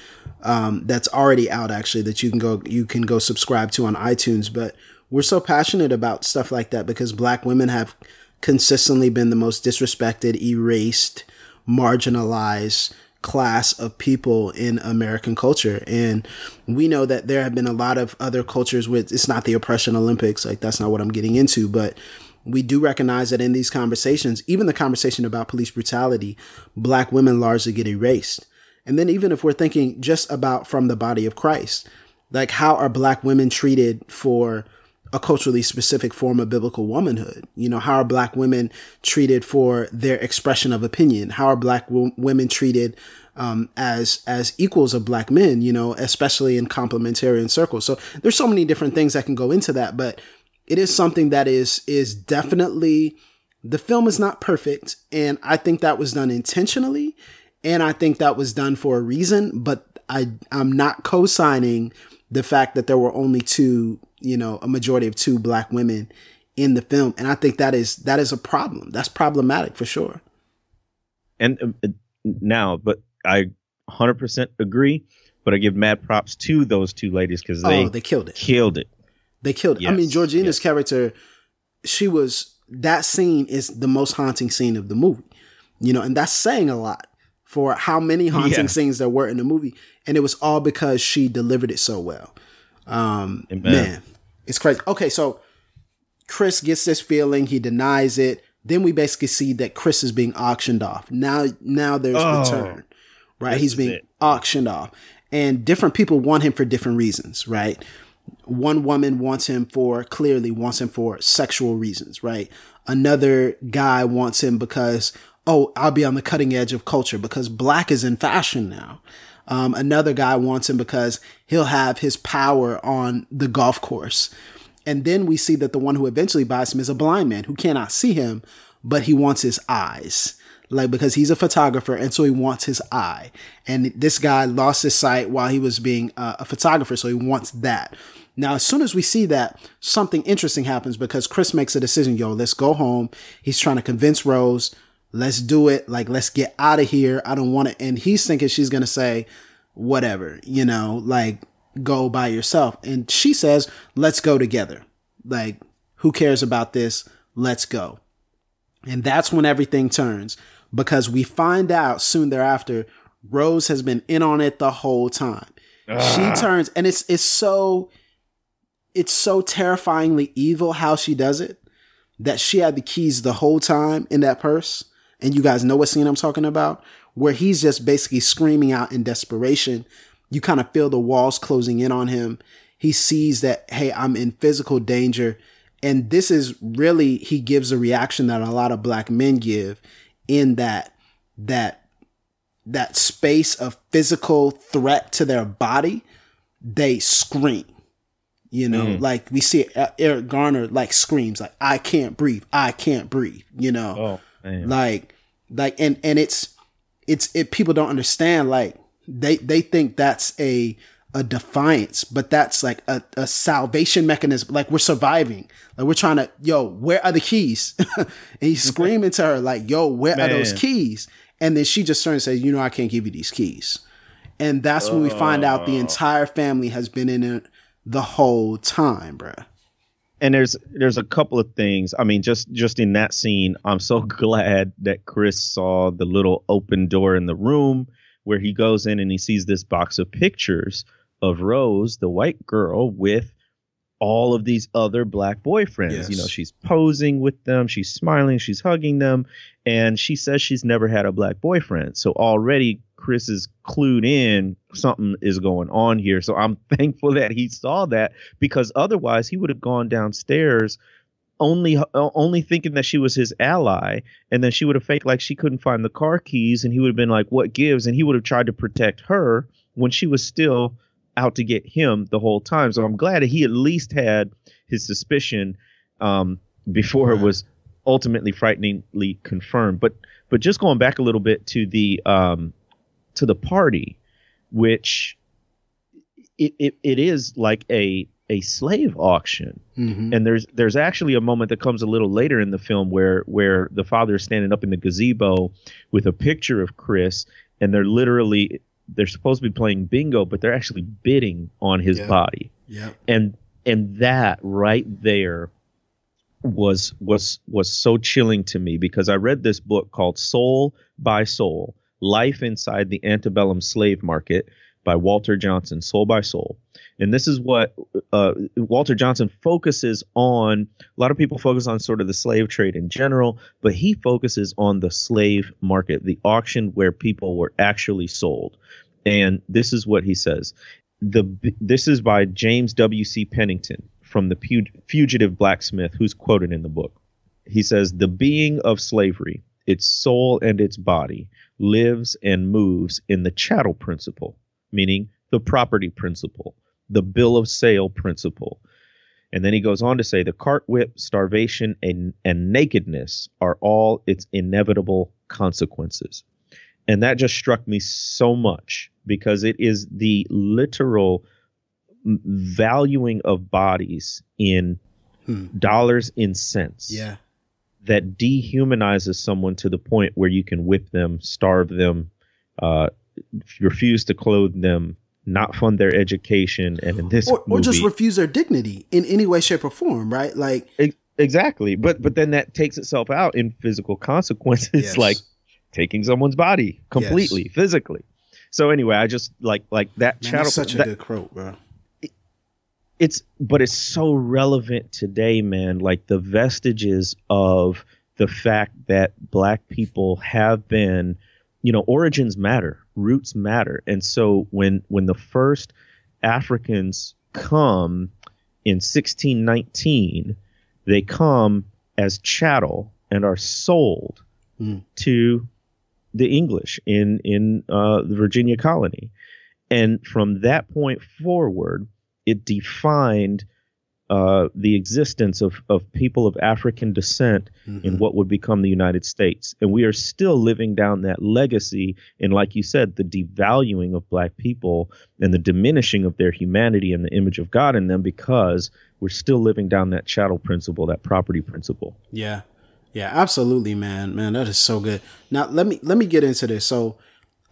Um, that's already out actually that you can go, you can go subscribe to on iTunes, but we're so passionate about stuff like that because black women have consistently been the most disrespected, erased, marginalized class of people in American culture. And we know that there have been a lot of other cultures with, it's not the oppression Olympics, like that's not what I'm getting into, but we do recognize that in these conversations, even the conversation about police brutality, black women largely get erased. And then even if we're thinking just about from the body of Christ, like how are black women treated for a culturally specific form of biblical womanhood? You know, how are black women treated for their expression of opinion? How are black w- women treated um, as as equals of black men, you know, especially in complementarian circles? So there's so many different things that can go into that, but it is something that is is definitely, the film is not perfect. And I think that was done intentionally. And I think that was done for a reason, but I, I'm not co-signing the fact that there were only two, you know, a majority of two black women in the film. And I think that is, that is a problem. That's problematic for sure. And uh, now, but I one hundred percent agree. But I give mad props to those two ladies because they, oh, they killed it. Killed it. They killed it. Yes. I mean, Georgina's yes. character, she was, that scene is the most haunting scene of the movie, you know, and that's saying a lot for how many haunting yeah. scenes there were in the movie. And it was all because she delivered it so well. Um, man, it's crazy. Okay, so Chris gets this feeling. He denies it. Then we basically see that Chris is being auctioned off. Now, now there's oh, return, right? He's being it. auctioned off. And different people want him for different reasons, right? One woman wants him for, clearly wants him for sexual reasons, right? Another guy wants him because, oh, I'll be on the cutting edge of culture because black is in fashion now. Um, another guy wants him because he'll have his power on the golf course. And then we see that the one who eventually buys him is a blind man who cannot see him, but he wants his eyes. Like, because he's a photographer, and so he wants his eye. And this guy lost his sight while he was being uh, a photographer, so he wants that. Now, as soon as we see that, something interesting happens because Chris makes a decision. Yo, let's go home. He's trying to convince Rose. Let's do it. Like, let's get out of here. I don't want to. And he's thinking she's going to say, whatever, you know, like, go by yourself. And she says, let's go together. Like, who cares about this? Let's go. And that's when everything turns. Because we find out soon thereafter, Rose has been in on it the whole time. Ugh. She turns, and it's it's so it's so terrifyingly evil how she does it that she had the keys the whole time in that purse. And you guys know what scene I'm talking about, where he's just basically screaming out in desperation. You kind of feel the walls closing in on him. He sees that, hey, I'm in physical danger, and this is really he gives a reaction that a lot of black men give. In that, that, that space of physical threat to their body, they scream, you know, mm. like we see Eric Garner, like screams, like, I can't breathe. I can't breathe, you know, oh, like, like, and, and it's, it's, it, people don't understand, like they, they think that's a, a defiance, but that's like a, a salvation mechanism. Like, we're surviving. Like, we're trying to, yo, where are the keys? And he's screaming to her, like, yo, where Man. are those keys? And then she just turns and says, you know, I can't give you these keys. And that's oh. when we find out the entire family has been in it the whole time, bro. And there's, there's a couple of things. I mean, just, just in that scene, I'm so glad that Chris saw the little open door in the room where he goes in and he sees this box of pictures of Rose, the white girl, with all of these other black boyfriends. Yes. You know, she's posing with them, she's smiling, she's hugging them, and she says she's never had a black boyfriend. So already Chris is clued in, something is going on here. So I'm thankful that he saw that, because otherwise he would have gone downstairs only only thinking that she was his ally, and then she would have faked like she couldn't find the car keys, and he would have been like, what gives? And he would have tried to protect her when she was still out to get him the whole time. So I'm glad that he at least had his suspicion um, before it was ultimately frighteningly confirmed. But but just going back a little bit to the um, to the party, which it, it it is like a a slave auction, mm-hmm. and there's there's actually a moment that comes a little later in the film where where the father is standing up in the gazebo with a picture of Chris, and they're literally. They're supposed to be playing bingo, but they're actually bidding on his yep. body. Yeah. And and that right there was was was so chilling to me, because I read this book called Soul by Soul: Life Inside the Antebellum Slave Market by Walter Johnson, Soul by Soul. And this is what uh, Walter Johnson focuses on. A lot of people focus on sort of the slave trade in general, but he focuses on the slave market, the auction where people were actually sold. And this is what he says. The This is by James W C Pennington from the Pug- Fugitive Blacksmith, who's quoted in the book. He says, "The being of slavery, its soul and its body, lives and moves in the chattel principle, meaning the property principle, the bill of sale principle." And then he goes on to say, "The cart whip, starvation, and, and nakedness are all its inevitable consequences." And that just struck me so much, because it is the literal valuing of bodies in hmm. dollars, in cents, yeah. that dehumanizes someone to the point where you can whip them, starve them, uh, refuse to clothe them, not fund their education, and in this or, movie, or just refuse their dignity in any way, shape, or form, right? Like ex- exactly, but but then that takes itself out in physical consequences, yes. like taking someone's body completely, yes. physically. So anyway, I just like like that. Man, that's such a that, good quote, bro. It, it's but it's so relevant today, man. Like the vestiges of the fact that Black people have been, you know, origins matter. Roots matter. And so when when the first Africans come in sixteen nineteen, they come as chattel and are sold mm. to the English in, in uh, the Virginia colony. And from that point forward, it defined uh, the existence of, of people of African descent mm-hmm. in what would become the United States. And we are still living down that legacy. And like you said, the devaluing of Black people and the diminishing of their humanity and the image of God in them, because we're still living down that chattel principle, that property principle. Yeah. Yeah, absolutely, man. Man, that is so good. Now, let me, let me get into this. So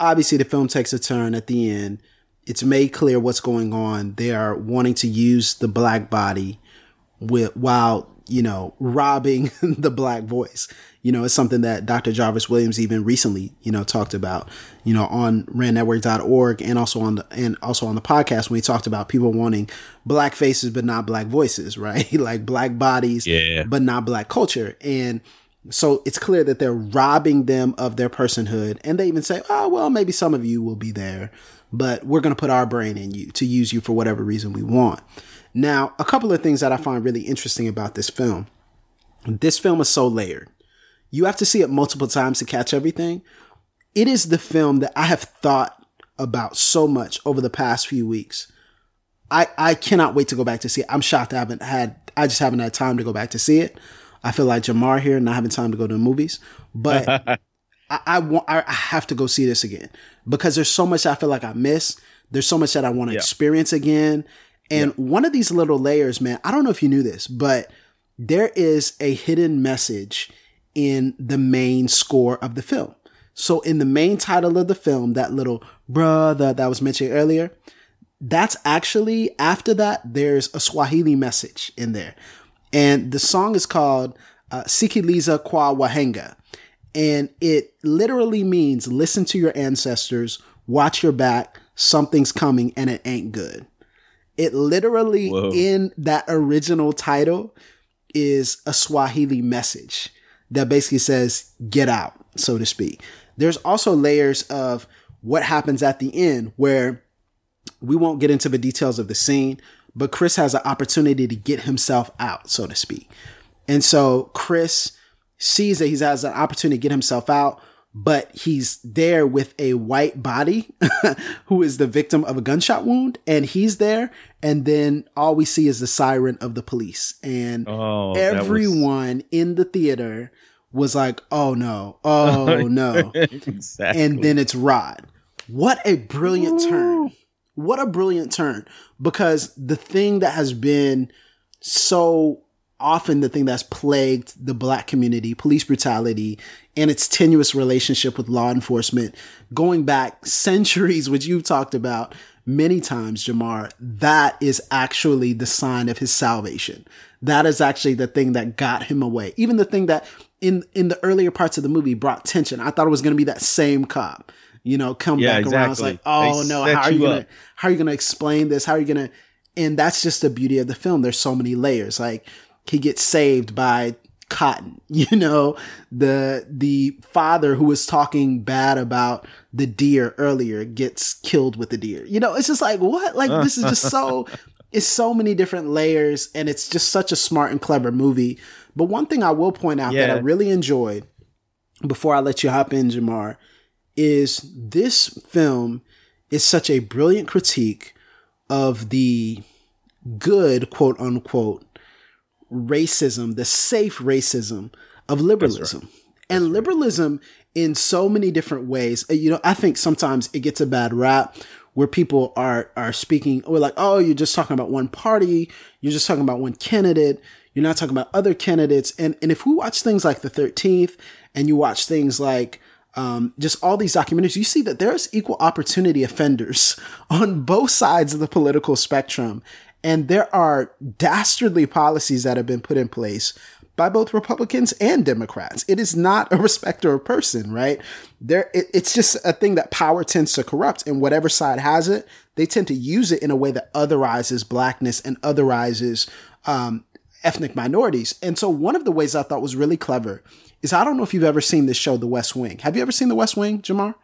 obviously the film takes a turn at the end. It's made clear what's going on. They are wanting to use the Black body with, while, you know, robbing the Black voice. You know, it's something that Doctor Jarvis Williams even recently, you know, talked about, you know, on rand network dot org and also on the, and also on the podcast when he talked about people wanting Black faces, but not Black voices, right? Like Black bodies, yeah. but not Black culture. And so it's clear that they're robbing them of their personhood. And they even say, oh, well, maybe some of you will be there, but we're going to put our brain in you to use you for whatever reason we want. Now, a couple of things that I find really interesting about this film. This film is so layered. You have to see it multiple times to catch everything. It is the film that I have thought about so much over the past few weeks. I, I cannot wait to go back to see it. I'm shocked I haven't had, I just haven't had time to go back to see it. I feel like Jamar here, not having time to go to the movies, but I, I want, I have to go see this again because there's so much I feel like I missed. There's so much that I want to yeah. experience again. And yeah. one of these little layers, man, I don't know if you knew this, but there is a hidden message in the main score of the film. So in the main title of the film, that little brother that was mentioned earlier, that's actually, after that, there's a Swahili message in there. And the song is called uh, Sikiliza Kwa Wahenga. And it literally means listen to your ancestors, watch your back, something's coming and it ain't good. It literally Whoa. in that original title is a Swahili message that basically says, get out, so to speak. There's also layers of what happens at the end where we won't get into the details of the scene, but Chris has an opportunity to get himself out, so to speak. And so Chris sees that he has an opportunity to get himself out, but he's there with a white body who is the victim of a gunshot wound, and he's there. And then all we see is the siren of the police. And oh, everyone was... in the theater was like, oh no, oh no. Exactly. And then it's Rod. What a brilliant Ooh. turn. What a brilliant turn. Because the thing that has been so often the thing that's plagued the Black community, police brutality, and its tenuous relationship with law enforcement, going back centuries, which you've talked about many times, Jamar, that is actually the sign of his salvation. That is actually the thing that got him away. Even the thing that in, in the earlier parts of the movie brought tension. I thought it was going to be that same cop, you know, come yeah, back exactly. around. It's like, oh they no, how are you going to, how are you going to explain this? How are you going to, and that's just the beauty of the film. There's so many layers. Like, he gets saved by Cotton, you know, the the father who was talking bad about the deer earlier gets killed with the deer. You know, it's just like, what? Like, this is just so, it's so many different layers, and it's just such a smart and clever movie. But one thing I will point out yeah. that I really enjoyed before I let you hop in, Jamar, is this film is such a brilliant critique of the good, quote unquote, racism, the safe racism of liberalism. That's right. That's and liberalism right. in so many different ways. You know, I think sometimes it gets a bad rap where people are, are speaking, we're like, oh, you're just talking about one party. You're just talking about one candidate. You're not talking about other candidates. And, and if we watch things like the thirteenth and you watch things like um, just all these documentaries, you see that there's equal opportunity offenders on both sides of the political spectrum. And there are dastardly policies that have been put in place by both Republicans and Democrats. It is not a respecter of person, right? There, it, it's just a thing that power tends to corrupt, and whatever side has it, they tend to use it in a way that otherizes blackness and otherizes um, ethnic minorities. And so one of the ways I thought was really clever is, I don't know if you've ever seen this show, The West Wing. Have you ever seen The West Wing, Jamar?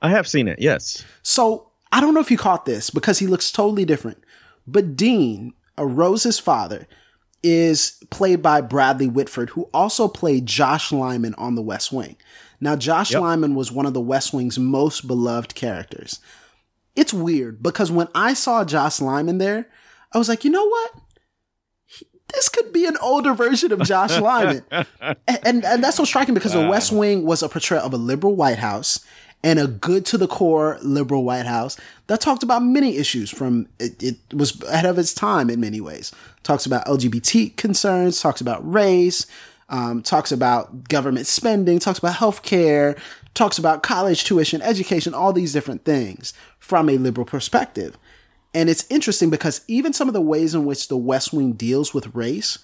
I have seen it, yes. So I don't know if you caught this, because he looks totally different, but Dean, a Rose's father, is played by Bradley Whitford, who also played Josh Lyman on The West Wing. Now, Josh yep. Lyman was one of The West Wing's most beloved characters. It's weird, because when I saw Josh Lyman there, I was like, you know what? This could be an older version of Josh Lyman. and, and, and that's so striking, because wow. The West Wing was a portrayal of a liberal White House, and a good to the core liberal White House that talked about many issues from it, it was ahead of its time in many ways. Talks about L G B T concerns, talks about race, um, talks about government spending, talks about healthcare, talks about college tuition, education, all these different things from a liberal perspective. And it's interesting, because even some of the ways in which The West Wing deals with race,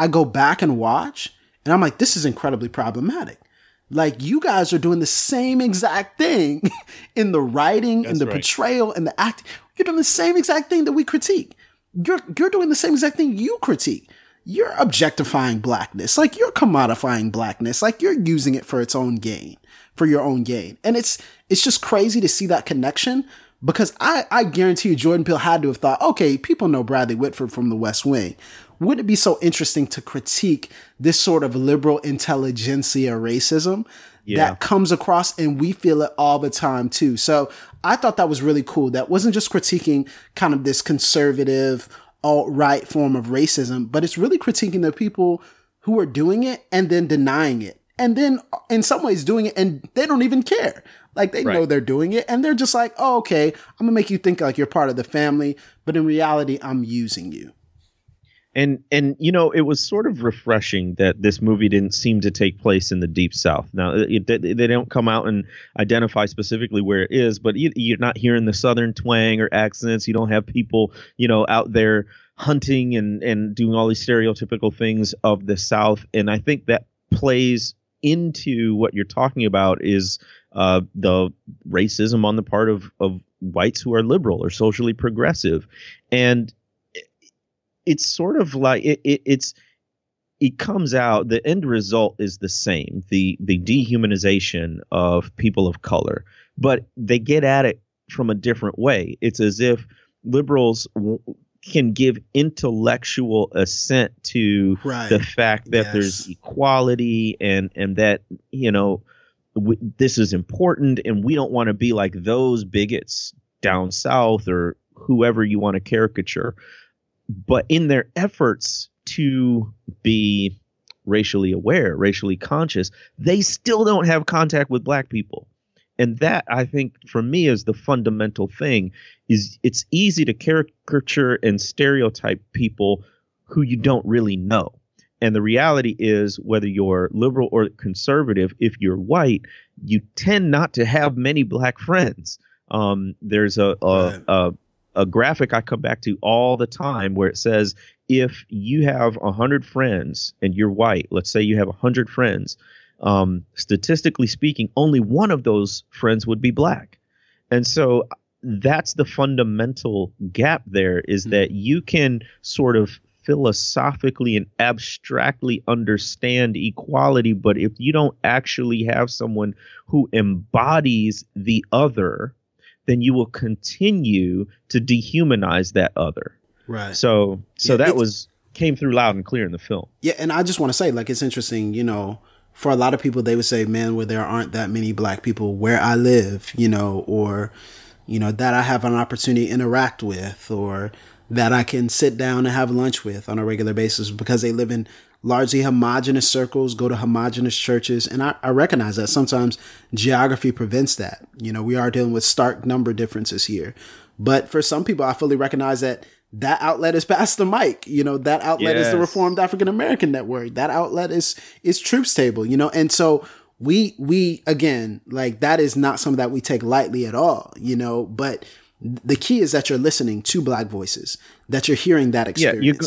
I go back and watch, and I'm like, this is incredibly problematic. Like, you guys are doing the same exact thing in the writing, That's in the right. portrayal, in the acting. You're doing the same exact thing that we critique. You're you're doing the same exact thing you critique. You're objectifying blackness. Like, you're commodifying blackness. Like, you're using it for its own gain, for your own gain. And it's it's just crazy to see that connection, because I, I guarantee you Jordan Peele had to have thought, okay, people know Bradley Whitford from The West Wing. Wouldn't it be so interesting to critique this sort of liberal intelligentsia racism yeah. that comes across, and we feel it all the time too. So I thought that was really cool. That wasn't just critiquing kind of this conservative alt-right form of racism, but it's really critiquing the people who are doing it and then denying it. And then in some ways doing it and they don't even care. Like, they right. know they're doing it, and they're just like, oh, okay, I'm gonna make you think like you're part of the family, but in reality, I'm using you. And, and you know, it was sort of refreshing that this movie didn't seem to take place in the Deep South. Now, it, they, they don't come out and identify specifically where it is, but you, you're not hearing the Southern twang or accents. You don't have people, you know, out there hunting and, and doing all these stereotypical things of the South. And I think that plays into what you're talking about, is uh, the racism on the part of, of whites who are liberal or socially progressive. And it's sort of like it, it, it's it comes out. The end result is the same, the the dehumanization of people of color, but they get at it from a different way. It's as if liberals w- can give intellectual assent to right. the fact that yes. there's equality and and that, you know, w- this is important, and we don't want to be like those bigots down south or whoever you want to caricature. But in their efforts to be racially aware, racially conscious, they still don't have contact with black people. And that, I think, for me, is the fundamental thing. Is it's easy to caricature and stereotype people who you don't really know. And the reality is, whether you're liberal or conservative, if you're white, you tend not to have many black friends. Um, there's a, a, a A graphic I come back to all the time where it says, if you have one hundred friends and you're white, let's say you have one hundred friends, um, statistically speaking, only one of those friends would be black. And so that's the fundamental gap there, is mm-hmm. that you can sort of philosophically and abstractly understand equality, but if you don't actually have someone who embodies the other, then you will continue to dehumanize that other. Right. So, so yeah, that was came through loud and clear in the film. Yeah, and I just want to say, like, it's interesting, you know, for a lot of people, they would say, man, where there aren't that many black people where I live, you know, or, you know, that I have an opportunity to interact with, or that I can sit down and have lunch with on a regular basis, because they live in largely homogenous circles, go to homogenous churches. And I, I recognize that sometimes geography prevents that. You know, we are dealing with stark number differences here. But for some people, I fully recognize that that outlet is Pass the Mic. You know, that outlet yes. is the Reformed African American Network. That outlet is, is Truth's Table, you know? And so we, we, again, like that is not something that we take lightly at all, you know, but the key is that you're listening to Black voices, that you're hearing that experience. Yeah, you go-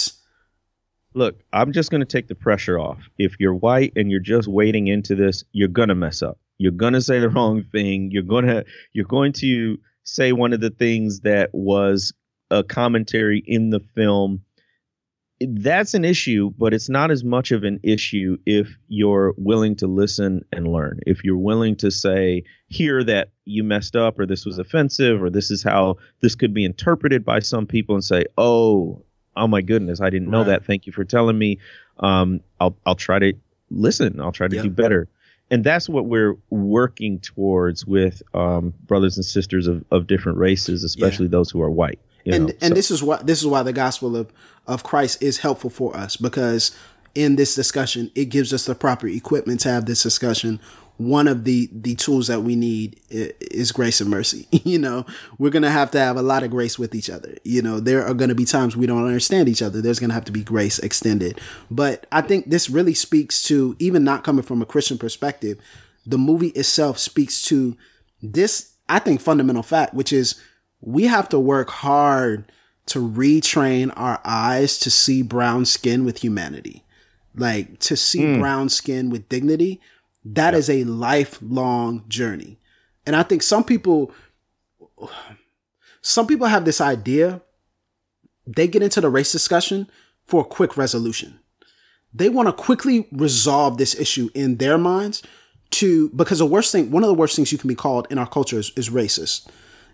Look, I'm just going to take the pressure off. If you're white and you're just wading into this, you're going to mess up. You're going to say the wrong thing. You're going to you're going to say one of the things that was a commentary in the film. That's an issue, but it's not as much of an issue if you're willing to listen and learn. If you're willing to say, here that you messed up, or this was offensive, or this is how this could be interpreted by some people, and say, oh, oh my goodness, I didn't know right. that. Thank you for telling me. Um, I'll I'll try to listen. I'll try to yeah. do better. And that's what we're working towards with um, brothers and sisters of, of different races, especially yeah. those who are white. You and know, and so. this is why this is why the gospel of, of Christ is helpful for us, because in this discussion, it gives us the proper equipment to have this discussion. One of the, the tools that we need is grace and mercy. You know, we're going to have to have a lot of grace with each other. You know, there are going to be times we don't understand each other. There's going to have to be grace extended. But I think this really speaks to, even not coming from a Christian perspective, the movie itself speaks to this, I think, fundamental fact, which is we have to work hard to retrain our eyes to see brown skin with humanity, like to see mm. brown skin with dignity. That yeah. is a lifelong journey. And I think some people, some people have this idea. They get into the race discussion for a quick resolution. They want to quickly resolve this issue in their minds to, because the worst thing, one of the worst things you can be called in our culture is, is racist,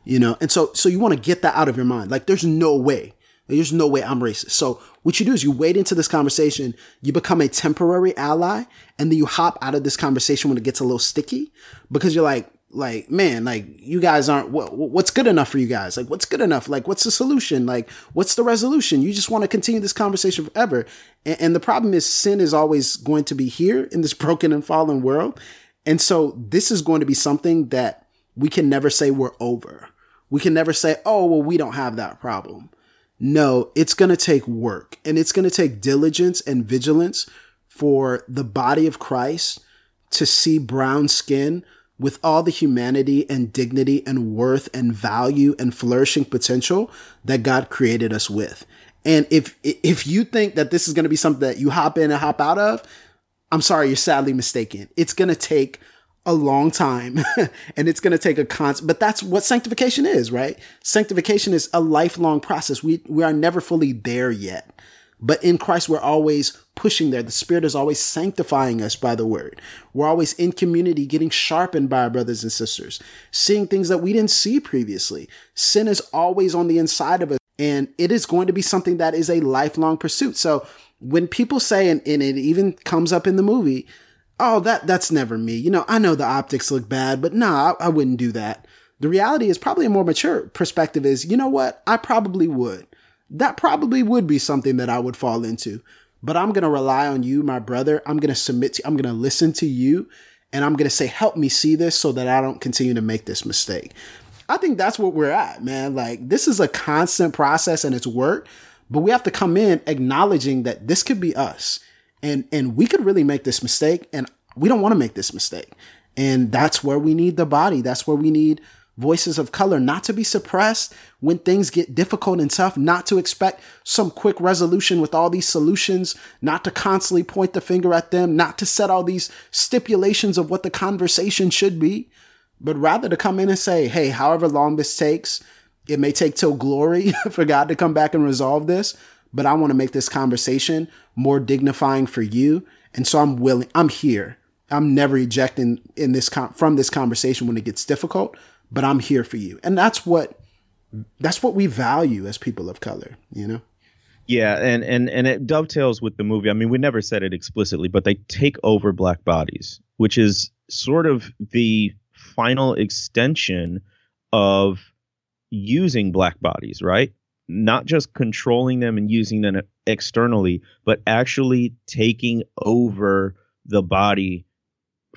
you know? And so, so you want to get that out of your mind. Like there's no way, there's no way I'm racist. So what you do is you wade into this conversation, you become a temporary ally, and then you hop out of this conversation when it gets a little sticky, because you're like, like, man, like you guys aren't what, what's good enough for you guys. Like what's good enough? Like what's the solution? Like what's the resolution? You just want to continue this conversation forever. And, and the problem is sin is always going to be here in this broken and fallen world. And so this is going to be something that we can never say we're over. We can never say, oh, well, we don't have that problem. No, it's going to take work, and it's going to take diligence and vigilance for the body of Christ to see brown skin with all the humanity and dignity and worth and value and flourishing potential that God created us with. And if if you think that this is going to be something that you hop in and hop out of, I'm sorry, you're sadly mistaken. It's going to take a long time and it's going to take a constant, but that's what sanctification is, right? Sanctification is a lifelong process. We, we are never fully there yet, but in Christ, we're always pushing there. The Spirit is always sanctifying us by the word. We're always in community, getting sharpened by our brothers and sisters, seeing things that we didn't see previously. Sin is always on the inside of us, and it is going to be something that is a lifelong pursuit. So when people say, and, and it even comes up in the movie, oh, that that's never me. You know, I know the optics look bad, but nah, I, I wouldn't do that. The reality is probably a more mature perspective is, you know what? I probably would. That probably would be something that I would fall into, but I'm going to rely on you, my brother. I'm going to submit to you. I'm going to listen to you, and I'm going to say, help me see this so that I don't continue to make this mistake. I think that's what we're at, man. Like this is a constant process and it's work, but we have to come in acknowledging that this could be us. And and we could really make this mistake, and we don't want to make this mistake. And that's where we need the body. That's where we need voices of color, not to be suppressed when things get difficult and tough, not to expect some quick resolution with all these solutions, not to constantly point the finger at them, not to set all these stipulations of what the conversation should be, but rather to come in and say, hey, however long this takes, it may take till glory for God to come back and resolve this, but I want to make this conversation more dignifying for you. And so I'm willing, I'm here. I'm never ejecting in this com- from this conversation when it gets difficult, but I'm here for you. And that's what, that's what we value as people of color, you know? Yeah. And, and, and it dovetails with the movie. I mean, we never said it explicitly, but they take over Black bodies, which is sort of the final extension of using Black bodies, right? Not just controlling them and using them externally, but actually taking over the body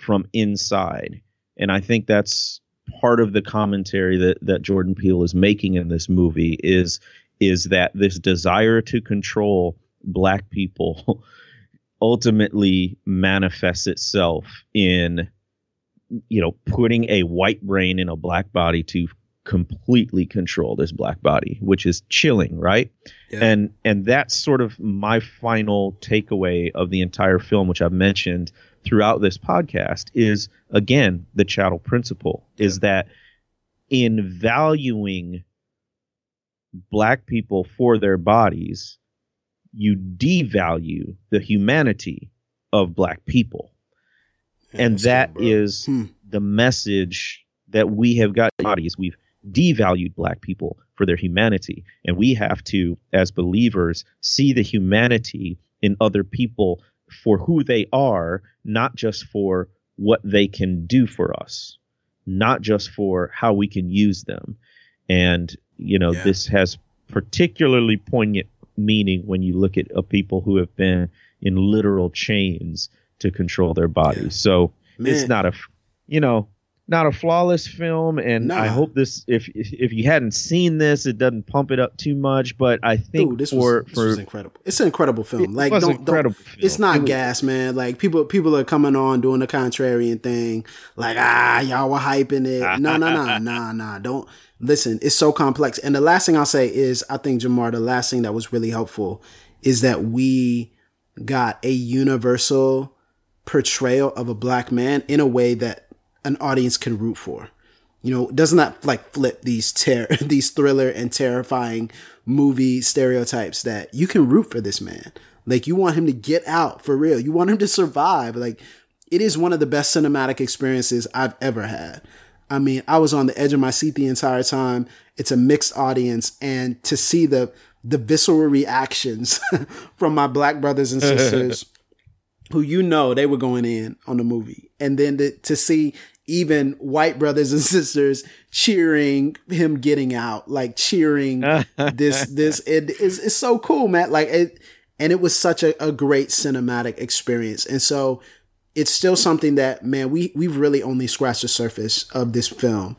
from inside. And I think that's part of the commentary that, that Jordan Peele is making in this movie is, is that this desire to control Black people ultimately manifests itself in you know, putting a white brain in a black body to completely control this black body, which is chilling, right? Yeah. And and that's sort of my final takeaway of the entire film, which I've mentioned throughout this podcast, is, again, the chattel principle, yeah. is that in valuing black people for their bodies, you devalue the humanity of black people. Yeah, and that so, is hmm. the message that we have got bodies. We've devalued black people for their humanity. And we have to, as believers, see the humanity in other people for who they are, not just for what they can do for us, not just for how we can use them. And, you know, yeah. this has particularly poignant meaning when you look at a people who have been in literal chains to control their bodies. Yeah. So Man. it's not a, you know, not a flawless film. And nah. I hope this, if if you hadn't seen this, it doesn't pump it up too much. But I think Dude, this, for, was, this for, was incredible. It's an incredible film. It like, was don't, incredible don't, film. It's not it was, gas, man. Like people people are coming on doing the contrarian thing. Like, ah, y'all were hyping it. No, no, no, no, no. Don't. Listen, it's so complex. And the last thing I'll say is, I think, Jamar, the last thing that was really helpful is that we got a universal portrayal of a black man in a way that an audience can root for. You know, doesn't that like flip these ter- these thriller and terrifying movie stereotypes that you can root for this man? Like, you want him to get out for real. You want him to survive. Like, it is one of the best cinematic experiences I've ever had. I mean, I was on the edge of my seat the entire time. It's a mixed audience, and to see the the visceral reactions from my black brothers and sisters who, you know, they were going in on the movie. And then to, to see even white brothers and sisters cheering him getting out, like cheering this, this, it is, it's so cool, man. Like it, and it was such a, a great cinematic experience. And so it's still something that, man, we, we've really only scratched the surface of this film.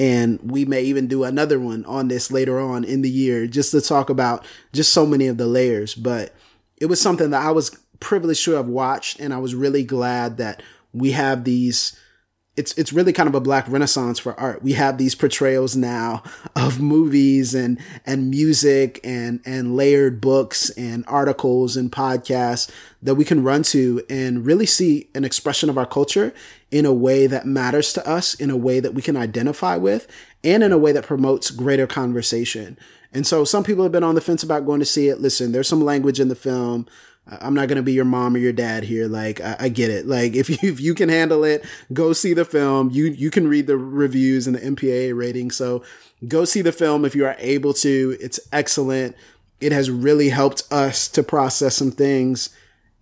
And we may even do another one on this later on in the year, just to talk about just so many of the layers. But it was something that I was privileged to have watched, and I was really glad that we have these. It's it's really kind of a black renaissance for art. We have these portrayals now of movies and and music and and layered books and articles and podcasts that we can run to and really see an expression of our culture in a way that matters to us, in a way that we can identify with, and in a way that promotes greater conversation. And so some people have been on the fence about going to see it. Listen, there's some language in the film. I'm not going to be your mom or your dad here. Like, I, I get it. Like, if you, if you can handle it, go see the film. You, you can read the reviews and the M P A A rating. So go see the film if you are able to. It's excellent. It has really helped us to process some things.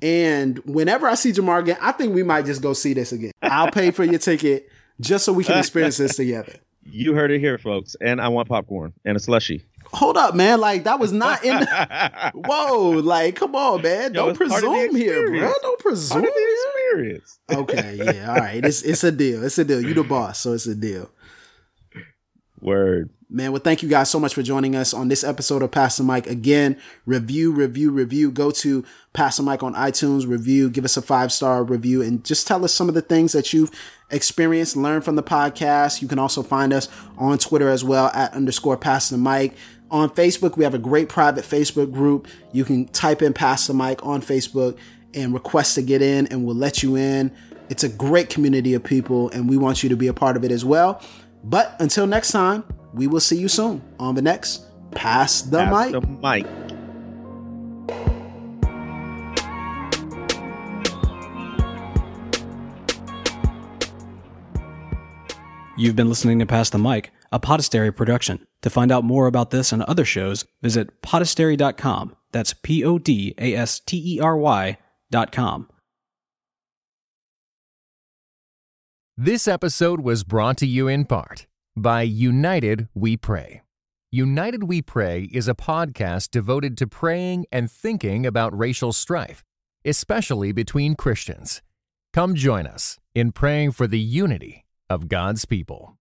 And whenever I see Jamar again, I think we might just go see this again. I'll pay for your ticket just so we can experience this together. You heard it here, folks. And I want popcorn and a slushie. Hold up, man. Like, that was not in the... Whoa, like, come on, man. Yo, don't presume here, bro. Don't presume here. Experience. Okay, yeah, all right. It's it's a deal. It's a deal. You the boss, so it's a deal. Word. Man, well, thank you guys so much for joining us on this episode of Pass the Mic. Again, review, review, review. Go to Pass the Mic on iTunes, review, give us a five-star review, and just tell us some of the things that you've experienced, learned from the podcast. You can also find us on Twitter as well, at underscore Pass the Mic. On Facebook, we have a great private Facebook group. You can type in Pass the Mic on Facebook and request to get in, and we'll let you in. It's a great community of people, and we want you to be a part of it as well. But until next time, we will see you soon on the next Pass the Pass Mic. The mic. You've been listening to Pass the Mic, a Podastery production. To find out more about this and other shows, visit podastery dot com. That's P O D A S T E R Y dot com. This episode was brought to you in part by United We Pray. United We Pray is a podcast devoted to praying and thinking about racial strife, especially between Christians. Come join us in praying for the unity of God's people.